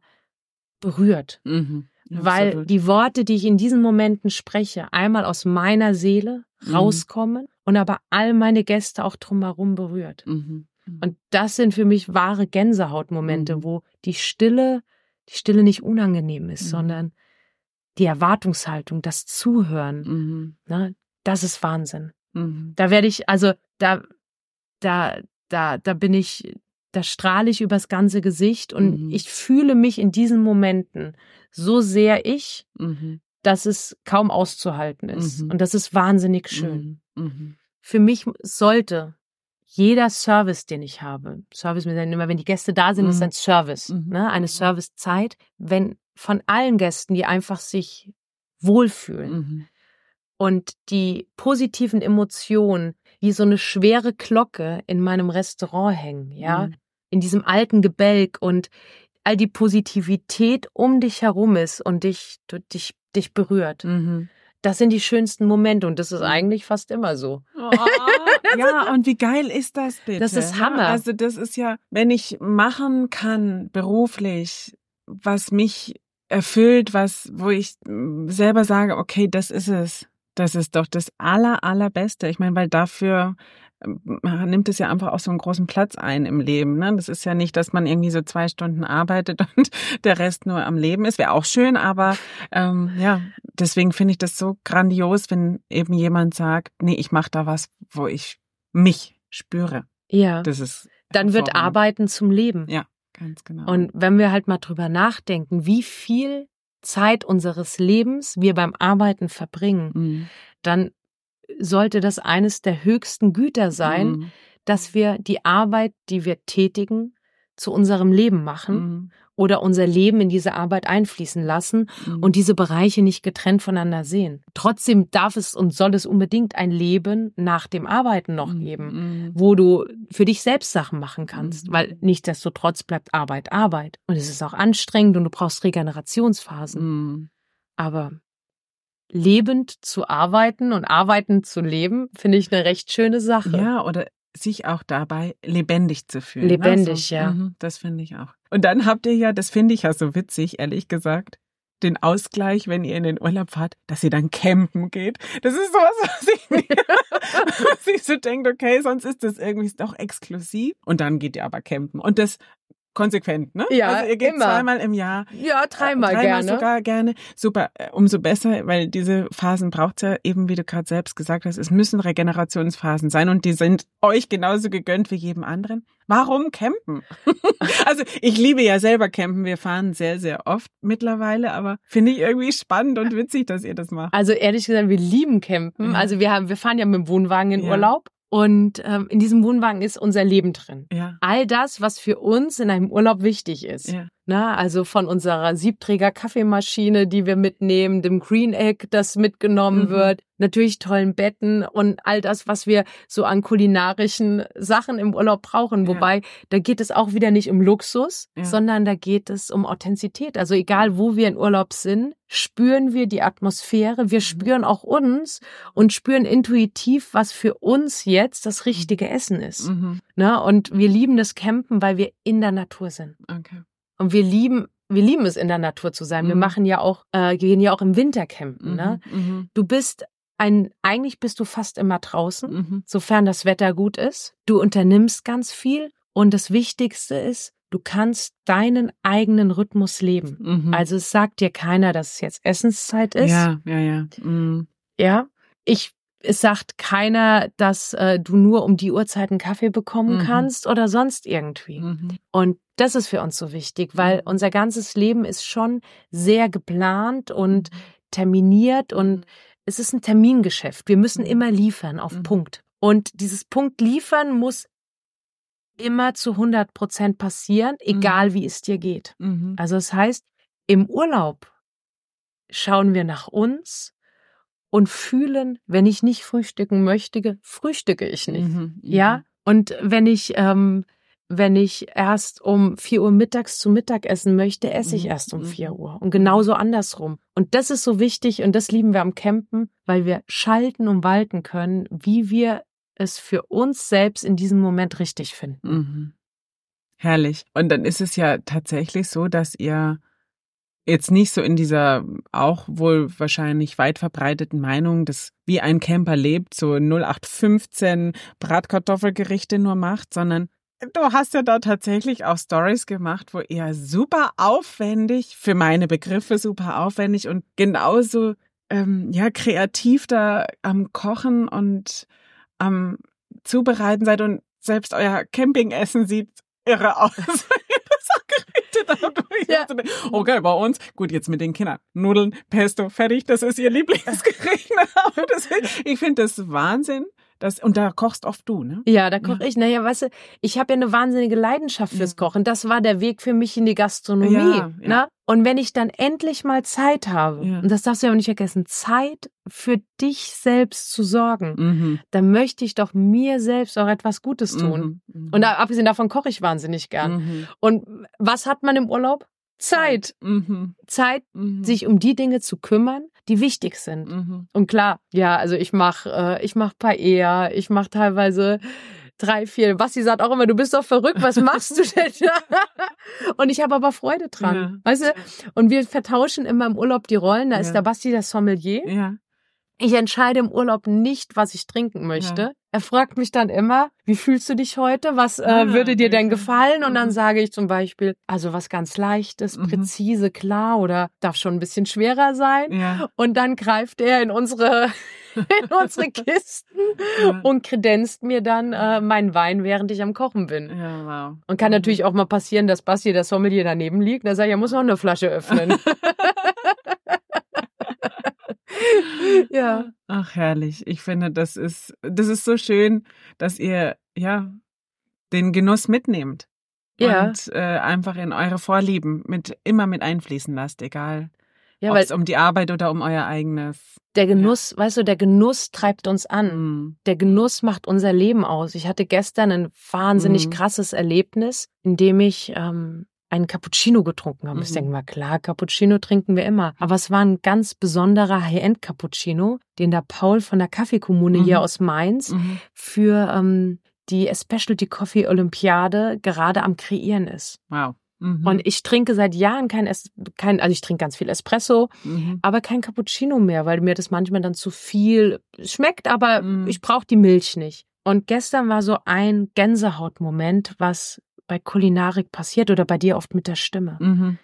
berührt. Mhm. Weil Absolut. Die Worte, die ich in diesen Momenten spreche, einmal aus meiner Seele rauskommen mhm. und aber all meine Gäste auch drumherum berührt. Mhm. Mhm. Und das sind für mich wahre Gänsehautmomente, mhm. wo die Stille, die Stille nicht unangenehm ist, mhm. sondern die Erwartungshaltung, das Zuhören, mhm. ne, das ist Wahnsinn. Mhm. Da werde ich, also da, da, da, da bin ich. Da strahle ich übers ganze Gesicht und mhm. ich fühle mich in diesen Momenten so sehr ich, mhm. dass es kaum auszuhalten ist. Mhm. Und das ist wahnsinnig schön. Mhm. Für mich sollte jeder Service, den ich habe, Service, wir sagen immer, wenn die Gäste da sind, mhm. ist ein Service, mhm. ne? Eine Servicezeit, wenn von allen Gästen, die einfach sich wohlfühlen mhm. und die positiven Emotionen wie so eine schwere Glocke in meinem Restaurant hängen, ja, mhm. in diesem alten Gebälk und all die Positivität um dich herum ist und dich, dich, dich berührt. Mhm. Das sind die schönsten Momente und das ist eigentlich fast immer so. Oh, ja, und wie geil ist das bitte? Das ist Hammer. Ja, also das ist ja, wenn ich machen kann beruflich, was mich erfüllt, was, wo ich selber sage, okay, das ist es. Das ist doch das aller, allerbeste. Ich meine, weil dafür äh, nimmt es ja einfach auch so einen großen Platz ein im Leben. Ne? Das ist ja nicht, dass man irgendwie so zwei Stunden arbeitet und der Rest nur am Leben ist. Wäre auch schön, aber ähm, ja, deswegen finde ich das so grandios, wenn eben jemand sagt, nee, ich mache da was, wo ich mich spüre. Ja, das ist dann wird Arbeiten zum Leben. Ja, ganz genau. Und wenn wir halt mal drüber nachdenken, wie viel Zeit unseres Lebens wir beim Arbeiten verbringen, mhm. dann sollte das eines der höchsten Güter sein, mhm. dass wir die Arbeit, die wir tätigen, zu unserem Leben machen mhm. oder unser Leben in diese Arbeit einfließen lassen mhm. und diese Bereiche nicht getrennt voneinander sehen. Trotzdem darf es und soll es unbedingt ein Leben nach dem Arbeiten noch mhm. geben, wo du für dich selbst Sachen machen kannst, mhm. weil nichtsdestotrotz bleibt Arbeit Arbeit und es ist auch anstrengend und du brauchst Regenerationsphasen. Mhm. Aber lebend zu arbeiten und arbeiten zu leben, finde ich eine recht schöne Sache. Ja, oder sich auch dabei lebendig zu fühlen. Lebendig, also, ja. Mh, das finde ich auch. Und dann habt ihr ja, das finde ich ja so witzig, ehrlich gesagt, den Ausgleich, wenn ihr in den Urlaub fahrt, dass ihr dann campen geht. Das ist sowas, was ich, nicht, was ich so denke, okay, sonst ist das irgendwie doch exklusiv. Und dann geht ihr aber campen. Und das konsequent, ne? Ja, also ihr geht immer. Zweimal im Jahr. Ja, dreimal, dreimal gerne. sogar gerne. Super, umso besser, weil diese Phasen braucht es ja eben, wie du gerade selbst gesagt hast, es müssen Regenerationsphasen sein und die sind euch genauso gegönnt wie jedem anderen. Warum campen? Also ich liebe ja selber campen, wir fahren sehr, sehr oft mittlerweile, aber finde ich irgendwie spannend und witzig, dass ihr das macht. Also ehrlich gesagt, wir lieben campen, mhm. also wir haben, wir fahren ja mit dem Wohnwagen in ja. Urlaub. Und ähm, in diesem Wohnwagen ist unser Leben drin. Ja. All das, was für uns in einem Urlaub wichtig ist. Ja. Na, also von unserer Siebträger-Kaffeemaschine, die wir mitnehmen, dem Green Egg, das mitgenommen mhm. wird, natürlich tollen Betten und all das, was wir so an kulinarischen Sachen im Urlaub brauchen. Wobei, ja. da geht es auch wieder nicht um Luxus, ja. sondern da geht es um Authentizität. Also egal, wo wir in Urlaub sind, spüren wir die Atmosphäre, wir mhm. spüren auch uns und spüren intuitiv, was für uns jetzt das richtige Essen ist. Mhm. Na, und wir lieben das Campen, weil wir in der Natur sind. Okay. Und wir lieben, wir lieben es, in der Natur zu sein. Mhm. Wir machen ja auch, äh, gehen ja auch im Winter campen. Mhm, ne? Mhm. Du bist ein, eigentlich bist du fast immer draußen, mhm. sofern das Wetter gut ist. Du unternimmst ganz viel und das Wichtigste ist, du kannst deinen eigenen Rhythmus leben. Mhm. Also es sagt dir keiner, dass es jetzt Essenszeit ist. Ja, ja, ja. Mhm. Ja, ich Es sagt keiner, dass äh, du nur um die Uhrzeit einen Kaffee bekommen mhm. kannst oder sonst irgendwie. Mhm. Und das ist für uns so wichtig, weil unser ganzes Leben ist schon sehr geplant und terminiert und es ist ein Termingeschäft. Wir müssen immer liefern auf mhm. Punkt. Und dieses Punkt liefern muss immer zu hundert Prozent passieren, egal mhm. wie es dir geht. Mhm. Also das heißt, im Urlaub schauen wir nach uns und fühlen, wenn ich nicht frühstücken möchte, frühstücke ich nicht. Mhm, ja. Und wenn ich, ähm, wenn ich erst um vier Uhr mittags zu Mittag essen möchte, esse ich erst um vier Uhr. Und genauso andersrum. Und das ist so wichtig und das lieben wir am Campen, weil wir schalten und walten können, wie wir es für uns selbst in diesem Moment richtig finden. Mhm. Herrlich. Und dann ist es ja tatsächlich so, dass ihr jetzt nicht so in dieser auch wohl wahrscheinlich weit verbreiteten Meinung, dass wie ein Camper lebt, so null acht fünfzehn Bratkartoffelgerichte nur macht, sondern du hast ja da tatsächlich auch Stories gemacht, wo ihr super aufwendig, für meine Begriffe super aufwendig und genauso ähm, ja kreativ da am Kochen und am Zubereiten seid und selbst euer Campingessen sieht irre aus. Ja. Okay, bei uns, gut, jetzt mit den Kindern. Nudeln, Pesto, fertig, das ist ihr Lieblingsgericht. Ich finde das Wahnsinn. Das, und da kochst oft du, ne? Ja, da koche ja. ich. Naja, weißt du, ich habe ja eine wahnsinnige Leidenschaft fürs Kochen. Das war der Weg für mich in die Gastronomie. Ja, ja. Ne? Und wenn ich dann endlich mal Zeit habe, ja. und das darfst du ja auch nicht vergessen, Zeit für dich selbst zu sorgen, mhm. dann möchte ich doch mir selbst auch etwas Gutes tun. Mhm. Und abgesehen davon koche ich wahnsinnig gern. Mhm. Und was hat man im Urlaub? Zeit. Mhm. Zeit, mhm. sich um die Dinge zu kümmern, die wichtig sind. Mhm. Und klar, ja, also ich mache äh, ich mach Paella, ich mache teilweise drei, vier. Basti sagt auch immer, du bist doch verrückt, was machst du denn? Und ich habe aber Freude dran. Ja. Weißt du? Und wir vertauschen immer im Urlaub die Rollen. Da ja. ist der Basti der Sommelier. Ja. Ich entscheide im Urlaub nicht, was ich trinken möchte. Ja. Er fragt mich dann immer, wie fühlst du dich heute? Was äh, würde dir denn gefallen? Und dann sage ich zum Beispiel, also was ganz Leichtes, präzise, klar oder darf schon ein bisschen schwerer sein. Ja. Und dann greift er in unsere, in unsere Kisten ja. und kredenzt mir dann äh, meinen Wein, während ich am Kochen bin. Ja, wow. Und kann natürlich auch mal passieren, dass Basti, der Sommelier, daneben liegt. Da sage ich, er muss noch eine Flasche öffnen. Ja. Ach, herrlich. Ich finde, das ist, das ist so schön, dass ihr, ja, den Genuss mitnehmt. Ja. Und äh, einfach in eure Vorlieben mit, immer mit einfließen lasst, egal. Ja, ob es um die Arbeit oder um euer eigenes. Der Genuss, ja. weißt du, der Genuss treibt uns an. Mhm. Der Genuss macht unser Leben aus. Ich hatte gestern ein wahnsinnig mhm. krasses Erlebnis, in dem ich, ähm, einen Cappuccino getrunken haben. Mhm. Ich denke mal, klar, Cappuccino trinken wir immer. Aber es war ein ganz besonderer High-End-Cappuccino, den der Paul von der Kaffeekommune mhm. hier aus Mainz mhm. für ähm, die Specialty Coffee Olympiade gerade am Kreieren ist. Wow. Mhm. Und ich trinke seit Jahren kein, es- kein also ich trinke ganz viel Espresso, mhm. aber kein Cappuccino mehr, weil mir das manchmal dann zu viel schmeckt, aber mhm. ich brauche die Milch nicht. Und gestern war so ein Gänsehautmoment, was bei Kulinarik passiert oder bei dir oft mit der Stimme. Mhm.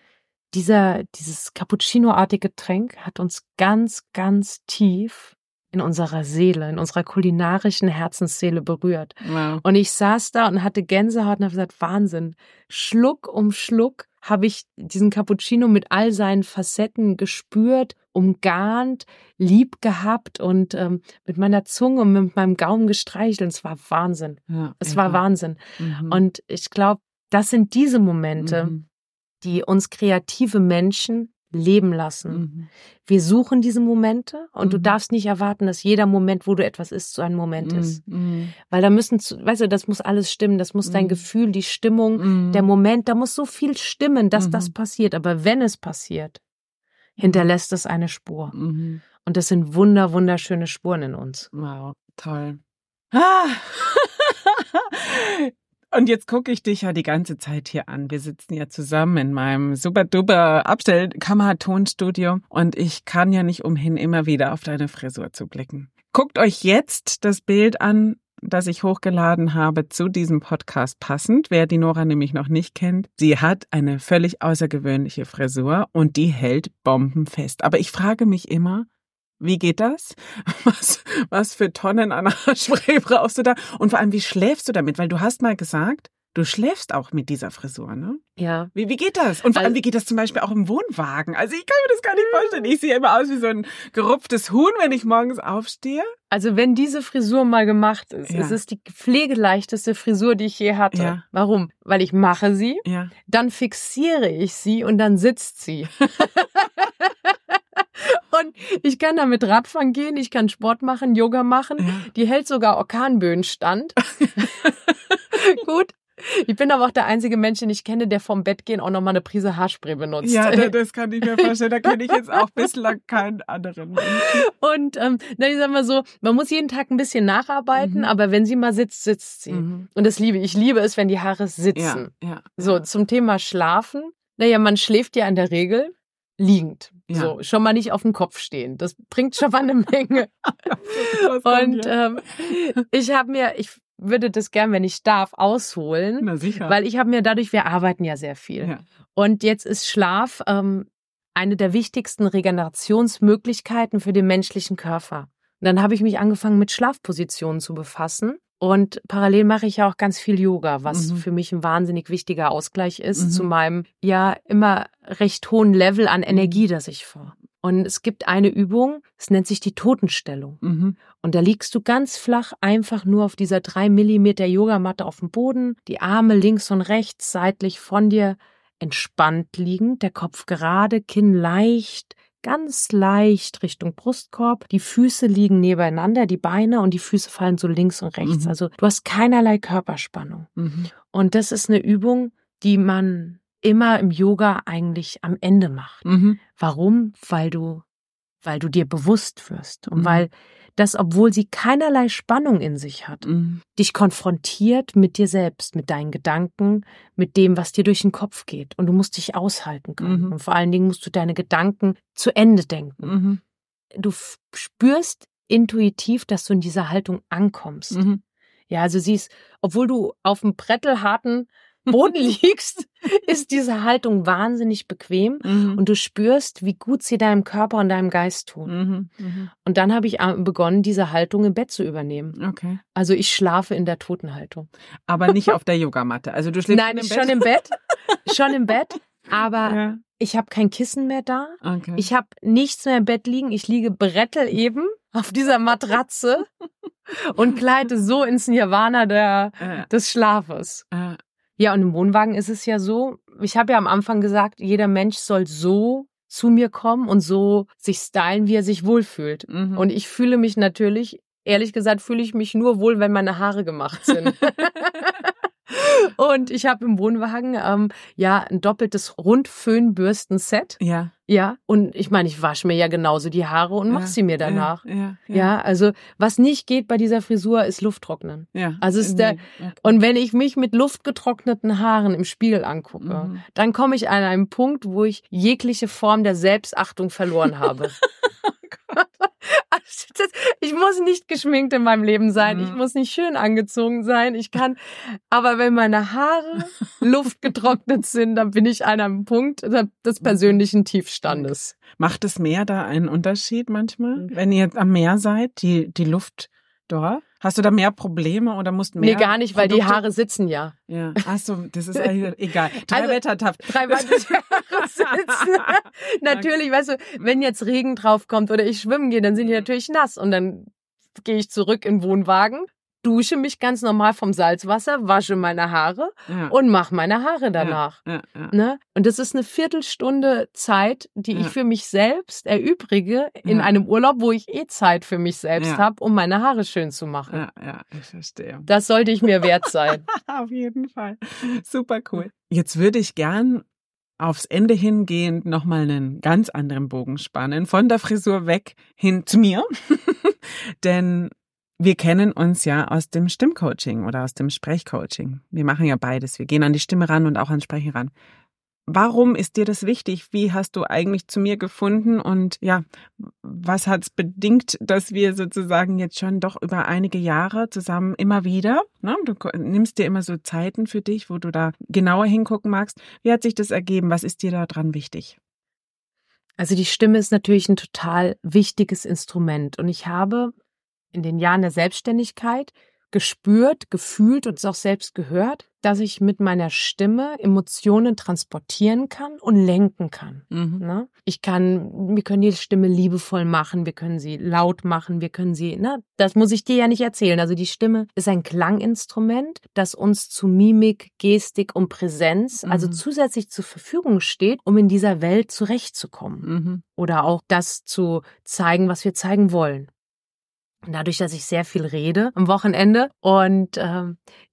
Dieser, dieses Cappuccino-artige Getränk hat uns ganz, ganz tief in unserer Seele, in unserer kulinarischen Herzensseele berührt. Wow. Und ich saß da und hatte Gänsehaut und habe gesagt, Wahnsinn, Schluck um Schluck habe ich diesen Cappuccino mit all seinen Facetten gespürt, umgarnt, lieb gehabt und ähm, mit meiner Zunge und mit meinem Gaumen gestreichelt. Und es war Wahnsinn. Ja, es war ja. Wahnsinn. Mhm. Und ich glaube, das sind diese Momente, mhm. die uns kreative Menschen leben lassen. Mhm. Wir suchen diese Momente und mhm. du darfst nicht erwarten, dass jeder Moment, wo du etwas isst, so ein Moment mhm. ist. Mhm. Weil da müssen, weißt du, das muss alles stimmen, das muss mhm. dein Gefühl, die Stimmung, mhm. der Moment, da muss so viel stimmen, dass mhm. das passiert. Aber wenn es passiert, hinterlässt es eine Spur. Mhm. Und das sind wunder, wunderschöne Spuren in uns. Wow, toll. Ah. Und jetzt gucke ich dich ja die ganze Zeit hier an. Wir sitzen ja zusammen in meinem super-duper Abstellkammer-Tonstudio und ich kann ja nicht umhin, immer wieder auf deine Frisur zu blicken. Guckt euch jetzt das Bild an, das ich hochgeladen habe zu diesem Podcast passend. Wer die Nora nämlich noch nicht kennt, sie hat eine völlig außergewöhnliche Frisur und die hält bombenfest. Aber ich frage mich immer, wie geht das? Was, was für Tonnen an Haarspray brauchst du da? Und vor allem, wie schläfst du damit? Weil du hast mal gesagt, du schläfst auch mit dieser Frisur, ne? Ja. Wie, wie geht das? Und vor allem, wie geht das zum Beispiel auch im Wohnwagen? Also ich kann mir das gar nicht vorstellen. Ich sehe immer aus wie so ein gerupftes Huhn, wenn ich morgens aufstehe. Also wenn diese Frisur mal gemacht ist, ja. es ist die pflegeleichteste Frisur, die ich je hatte. Ja. Warum? Weil ich mache sie, ja. dann fixiere ich sie und dann sitzt sie. Und ich kann damit Radfahren gehen, ich kann Sport machen, Yoga machen. Ja. Die hält sogar Orkanböen stand. Gut. Ich bin aber auch der einzige Mensch, den ich kenne, der vom Bett gehen auch nochmal eine Prise Haarspray benutzt. Ja, das kann ich mir vorstellen. Da kenne ich jetzt auch bislang keinen anderen Menschen. Und ähm, dann, ich sag mal so, man muss jeden Tag ein bisschen nacharbeiten, mhm. aber wenn sie mal sitzt, sitzt sie. Mhm. Und das liebe ich. Ich liebe es, wenn die Haare sitzen. Ja, ja, so, ja. Zum Thema Schlafen. Naja, man schläft ja in der Regel liegend. Ja. So, schon mal nicht auf dem Kopf stehen. Das bringt schon mal eine Menge. Und ähm, ich habe mir, ich würde das gern, wenn ich darf, ausholen. Na sicher. Weil ich habe mir dadurch, wir arbeiten ja sehr viel. Ja. Und jetzt ist Schlaf ähm, eine der wichtigsten Regenerationsmöglichkeiten für den menschlichen Körper. Und dann habe ich mich angefangen, mit Schlafpositionen zu befassen. Und parallel mache ich ja auch ganz viel Yoga, was mhm. für mich ein wahnsinnig wichtiger Ausgleich ist mhm. zu meinem ja immer recht hohen Level an Energie, das ich fahre. Und es gibt eine Übung, es nennt sich die Totenstellung. Mhm. Und da liegst du ganz flach einfach nur auf dieser drei Millimeter Yogamatte auf dem Boden, die Arme links und rechts seitlich von dir entspannt liegend, der Kopf gerade, Kinn leicht, ganz leicht Richtung Brustkorb. Die Füße liegen nebeneinander, die Beine und die Füße fallen so links und rechts. Mhm. Also du hast keinerlei Körperspannung. Mhm. Und das ist eine Übung, die man immer im Yoga eigentlich am Ende macht. Mhm. Warum? Weil du, weil du dir bewusst wirst und mhm. weil das, obwohl sie keinerlei Spannung in sich hat, mhm. dich konfrontiert mit dir selbst, mit deinen Gedanken, mit dem, was dir durch den Kopf geht. Und du musst dich aushalten können. Mhm. Und vor allen Dingen musst du deine Gedanken zu Ende denken. Mhm. Du f- spürst intuitiv, dass du in dieser Haltung ankommst. Mhm. Ja, also siehst, obwohl du auf dem brettelharten Boden liegst, ist diese Haltung wahnsinnig bequem mhm. und du spürst, wie gut sie deinem Körper und deinem Geist tun. Mhm. Mhm. Und dann habe ich begonnen, diese Haltung im Bett zu übernehmen. Okay. Also ich schlafe in der Totenhaltung. Aber nicht auf der Yogamatte. Also du schläfst Nein, im Bett? Nein, schon im Bett. Schon im Bett. Aber ja. ich habe kein Kissen mehr da. Okay. Ich habe nichts mehr im Bett liegen. Ich liege brettel eben auf dieser Matratze und gleite so ins Nirvana der, äh. des Schlafes. Äh. Ja, und im Wohnwagen ist es ja so, ich habe ja am Anfang gesagt, jeder Mensch soll so zu mir kommen und so sich stylen, wie er sich wohlfühlt. Mhm. Und ich fühle mich natürlich, ehrlich gesagt, fühle ich mich nur wohl, wenn meine Haare gemacht sind. Und ich habe im Wohnwagen ähm, ja ein doppeltes Rundföhnbürsten-Set. Ja. Ja, und ich meine, ich wasche mir ja genauso die Haare und mache ja, sie mir danach. Ja, ja, ja. Ja, also was nicht geht bei dieser Frisur ist Lufttrocknen. Ja, also ist der, ja. Und wenn ich mich mit luftgetrockneten Haaren im Spiegel angucke, mhm. dann komme ich an einen Punkt, wo ich jegliche Form der Selbstachtung verloren habe. Ich muss nicht geschminkt in meinem Leben sein, ich muss nicht schön angezogen sein, ich kann, aber wenn meine Haare luftgetrocknet sind, dann bin ich an einem Punkt des persönlichen Tiefstandes. Macht das Meer da einen Unterschied manchmal, wenn ihr am Meer seid, die, die Luft dort? Hast du da mehr Probleme oder musst mehr? Nee, gar nicht, weil Produkte? Die Haare sitzen ja. Ja. Ach so, das ist eigentlich egal. Drei also, Wettertaft. Drei Wettertaft sitzen. Natürlich, okay. Weißt du, wenn jetzt Regen draufkommt oder ich schwimmen gehe, dann sind die natürlich nass und dann gehe ich zurück in den Wohnwagen, dusche mich ganz normal vom Salzwasser, wasche meine Haare ja. und mache meine Haare danach. Ja, ja, ja. Ne? Und das ist eine Viertelstunde Zeit, die ja. ich für mich selbst erübrige in ja. einem Urlaub, wo ich eh Zeit für mich selbst ja. habe, um meine Haare schön zu machen. Ja, ja, ich verstehe. Das sollte ich mir wert sein. Auf jeden Fall. Super cool. Jetzt würde ich gern aufs Ende hingehend nochmal einen ganz anderen Bogen spannen. Von der Frisur weg hin zu mir. Denn wir kennen uns ja aus dem Stimmcoaching oder aus dem Sprechcoaching. Wir machen ja beides. Wir gehen an die Stimme ran und auch an Sprechen ran. Warum ist dir das wichtig? Wie hast du eigentlich zu mir gefunden? Und ja, was hat es bedingt, dass wir sozusagen jetzt schon doch über einige Jahre zusammen immer wieder, ne? Du nimmst dir immer so Zeiten für dich, wo du da genauer hingucken magst. Wie hat sich das ergeben? Was ist dir da dran wichtig? Also die Stimme ist natürlich ein total wichtiges Instrument. Und ich habe in den Jahren der Selbstständigkeit gespürt, gefühlt und es auch selbst gehört, dass ich mit meiner Stimme Emotionen transportieren kann und lenken kann. Mhm. Ne? Ich kann, wir können die Stimme liebevoll machen, wir können sie laut machen, wir können sie, na, das muss ich dir ja nicht erzählen. Also die Stimme ist ein Klanginstrument, das uns zu Mimik, Gestik und Präsenz, mhm. also zusätzlich zur Verfügung steht, um in dieser Welt zurechtzukommen. Mhm. Oder auch das zu zeigen, was wir zeigen wollen. Dadurch, dass ich sehr viel rede am Wochenende und äh,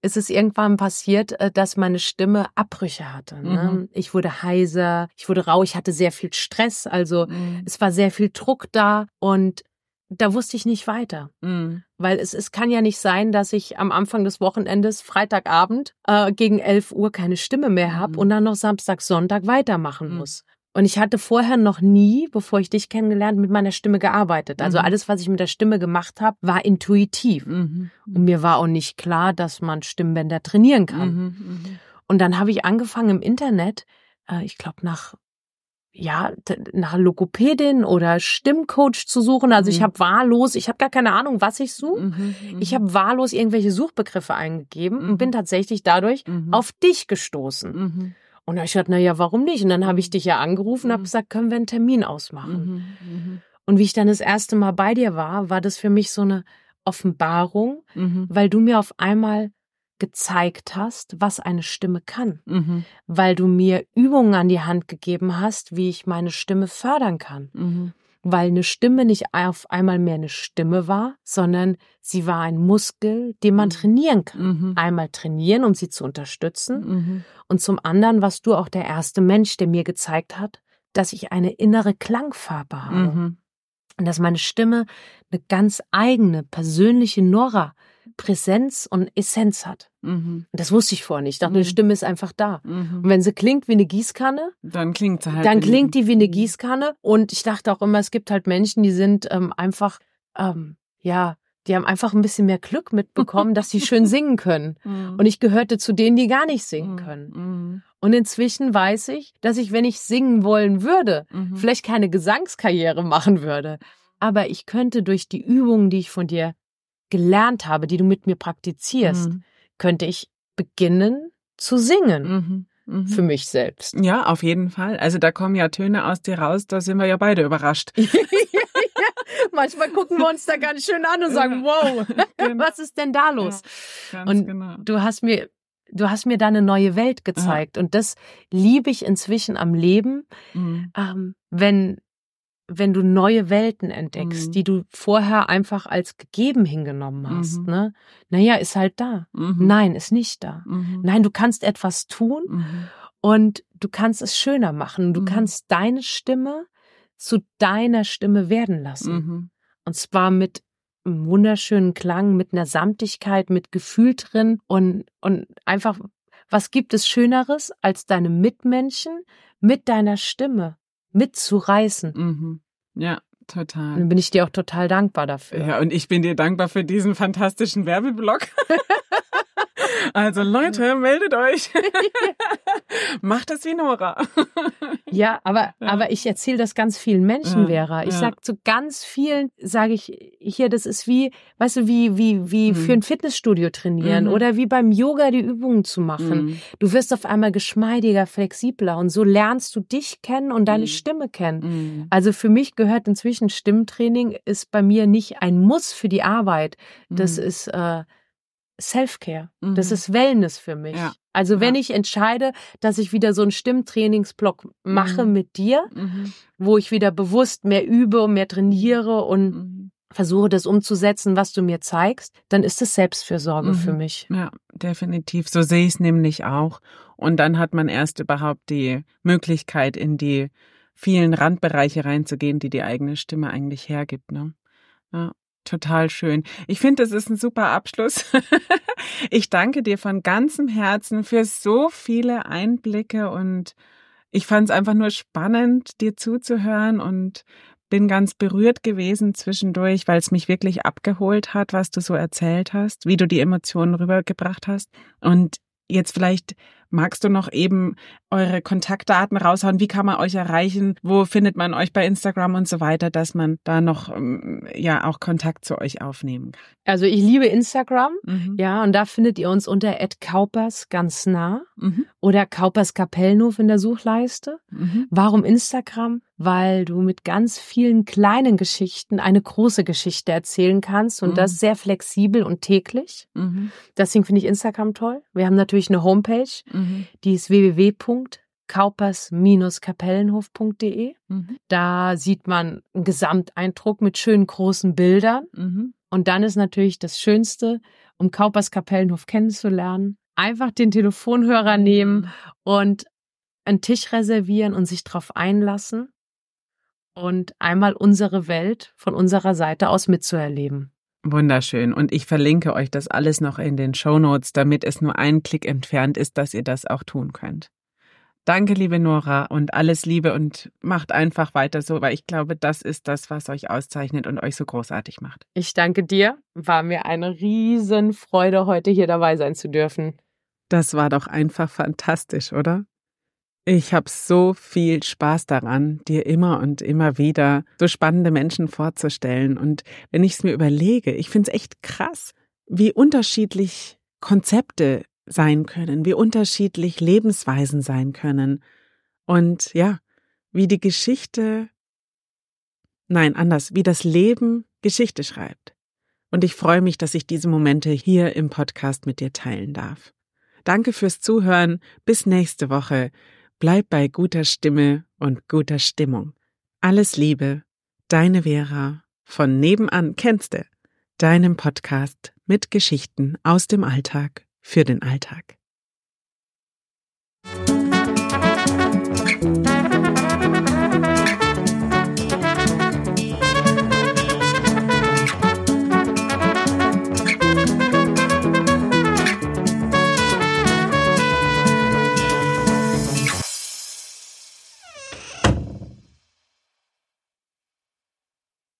ist es irgendwann passiert, dass meine Stimme Abbrüche hatte. Ne? Mhm. Ich wurde heiser, ich wurde rau, ich hatte sehr viel Stress, also mhm. es war sehr viel Druck da und da wusste ich nicht weiter. Mhm. Weil es, es kann ja nicht sein, dass ich am Anfang des Wochenendes, Freitagabend, äh, gegen elf Uhr keine Stimme mehr habe mhm. und dann noch Samstag, Sonntag weitermachen mhm. muss. Und ich hatte vorher noch nie, bevor ich dich kennengelernt, mit meiner Stimme gearbeitet. Also alles, was ich mit der Stimme gemacht habe, war intuitiv. Mhm. Und mir war auch nicht klar, dass man Stimmbänder trainieren kann. Mhm. Und dann habe ich angefangen im Internet, äh, ich glaube nach, ja, nach Logopädin oder Stimmcoach zu suchen. Also mhm. ich habe wahllos, ich habe gar keine Ahnung, was ich suche. Mhm. Ich habe wahllos irgendwelche Suchbegriffe eingegeben mhm. und bin tatsächlich dadurch mhm. auf dich gestoßen. Mhm. Und ich dachte, naja, warum nicht? Und dann habe ich dich ja angerufen und habe gesagt, können wir einen Termin ausmachen? Mhm, und wie ich dann das erste Mal bei dir war, war das für mich so eine Offenbarung, mhm. weil du mir auf einmal gezeigt hast, was eine Stimme kann. Mhm. Weil du mir Übungen an die Hand gegeben hast, wie ich meine Stimme fördern kann. Mhm. Weil eine Stimme nicht auf einmal mehr eine Stimme war, sondern sie war ein Muskel, den man trainieren kann. Mhm. Einmal trainieren, um sie zu unterstützen. Mhm. Und zum anderen warst du auch der erste Mensch, der mir gezeigt hat, dass ich eine innere Klangfarbe habe. Mhm. Und dass meine Stimme eine ganz eigene, persönliche Nora Präsenz und Essenz hat. Mhm. Das wusste ich vorher nicht. Ich dachte, eine mhm. Stimme ist einfach da. Mhm. Und wenn sie klingt wie eine Gießkanne, dann klingt sie halt. Dann klingt die wie eine Gießkanne. Und ich dachte auch immer, es gibt halt Menschen, die sind ähm, einfach, ähm, ja, die haben einfach ein bisschen mehr Glück mitbekommen, dass sie schön singen können. Mhm. Und ich gehörte zu denen, die gar nicht singen können. Mhm. Und inzwischen weiß ich, dass ich, wenn ich singen wollen würde, mhm. vielleicht keine Gesangskarriere machen würde. Aber ich könnte durch die Übungen, die ich von dir gelernt habe, die du mit mir praktizierst, mhm. könnte ich beginnen zu singen mhm. Mhm. für mich selbst. Ja, auf jeden Fall. Also da kommen ja Töne aus dir raus, da sind wir ja beide überrascht. Manchmal gucken wir uns da ganz schön an und sagen, wow, genau. Was ist denn da los? Ja, ganz und genau. du hast mir Du hast mir da eine neue Welt gezeigt. Ja. Und das liebe ich inzwischen am Leben, mhm. ähm, wenn wenn du neue Welten entdeckst, mhm. die du vorher einfach als gegeben hingenommen hast. Mhm. Ne? Naja, ist halt da. Mhm. Nein, ist nicht da. Mhm. Nein, du kannst etwas tun mhm. und du kannst es schöner machen. Du mhm. kannst deine Stimme zu deiner Stimme werden lassen. Mhm. Und zwar mit einem wunderschönen Klang, mit einer Samtigkeit, mit Gefühl drin und, und einfach, was gibt es Schöneres, als deine Mitmenschen mit deiner Stimme mitzureißen. Mhm. Ja, total. Dann bin ich dir auch total dankbar dafür. Ja, und ich bin dir dankbar für diesen fantastischen Werbeblock. Also Leute, meldet euch. Macht das wie Nora. Ja, aber, ja. aber ich erzähle das ganz vielen Menschen, ja, Vera. Ich ja. sage zu ganz vielen, sage ich hier, das ist wie, weißt du, wie, wie, wie mhm. für ein Fitnessstudio trainieren mhm. oder wie beim Yoga die Übungen zu machen. Mhm. Du wirst auf einmal geschmeidiger, flexibler und so lernst du dich kennen und deine mhm. Stimme kennen. Mhm. Also für mich gehört inzwischen Stimmtraining ist bei mir nicht ein Muss für die Arbeit. Das mhm. ist äh, Selfcare. Mhm. Das ist Wellness für mich. Ja. Also wenn ja. ich entscheide, dass ich wieder so einen Stimmtrainingsblock mache mhm. mit dir, mhm. wo ich wieder bewusst mehr übe und mehr trainiere und mhm. versuche das umzusetzen, was du mir zeigst, dann ist das Selbstfürsorge mhm. für mich. Ja, definitiv. So sehe ich es nämlich auch. Und dann hat man erst überhaupt die Möglichkeit, in die vielen Randbereiche reinzugehen, die die eigene Stimme eigentlich hergibt, ne? Ja. Total schön. Ich finde, das ist ein super Abschluss. Ich danke dir von ganzem Herzen für so viele Einblicke und ich fand es einfach nur spannend, dir zuzuhören und bin ganz berührt gewesen zwischendurch, weil es mich wirklich abgeholt hat, was du so erzählt hast, wie du die Emotionen rübergebracht hast. Und jetzt vielleicht magst du noch eben eure Kontaktdaten raushauen. Wie kann man euch erreichen? Wo findet man euch bei Instagram und so weiter, dass man da noch ja auch Kontakt zu euch aufnehmen kann? Also ich liebe Instagram, mhm. ja, und da findet ihr uns unter at kaupers ganz nah mhm. oder Kaupers Kapellenhof in der Suchleiste. Mhm. Warum Instagram? Weil du mit ganz vielen kleinen Geschichten eine große Geschichte erzählen kannst und mhm. das sehr flexibel und täglich. Mhm. Deswegen finde ich Instagram toll. Wir haben natürlich eine Homepage, mhm. die ist w w w punkt kaupers bindestrich kapellenhof punkt de. Mhm. Da sieht man einen Gesamteindruck mit schönen großen Bildern. Mhm. Und dann ist natürlich das Schönste, um Kaupers Kapellenhof kennenzulernen, einfach den Telefonhörer nehmen und einen Tisch reservieren und sich darauf einlassen und einmal unsere Welt von unserer Seite aus mitzuerleben. Wunderschön. Und ich verlinke euch das alles noch in den Shownotes, damit es nur einen Klick entfernt ist, dass ihr das auch tun könnt. Danke, liebe Nora, und alles Liebe und macht einfach weiter so, weil ich glaube, das ist das, was euch auszeichnet und euch so großartig macht. Ich danke dir. War mir eine Riesenfreude, heute hier dabei sein zu dürfen. Das war doch einfach fantastisch, oder? Ich habe so viel Spaß daran, dir immer und immer wieder so spannende Menschen vorzustellen. Und wenn ich es mir überlege, ich finde es echt krass, wie unterschiedlich Konzepte sein können, wie unterschiedlich Lebensweisen sein können. Und ja, wie die Geschichte, nein, anders, wie das Leben Geschichte schreibt. Und ich freue mich, dass ich diese Momente hier im Podcast mit dir teilen darf. Danke fürs Zuhören. Bis nächste Woche. Bleib bei guter Stimme und guter Stimmung. Alles Liebe, deine Vera von Nebenan kennste, deinem Podcast mit Geschichten aus dem Alltag für den Alltag.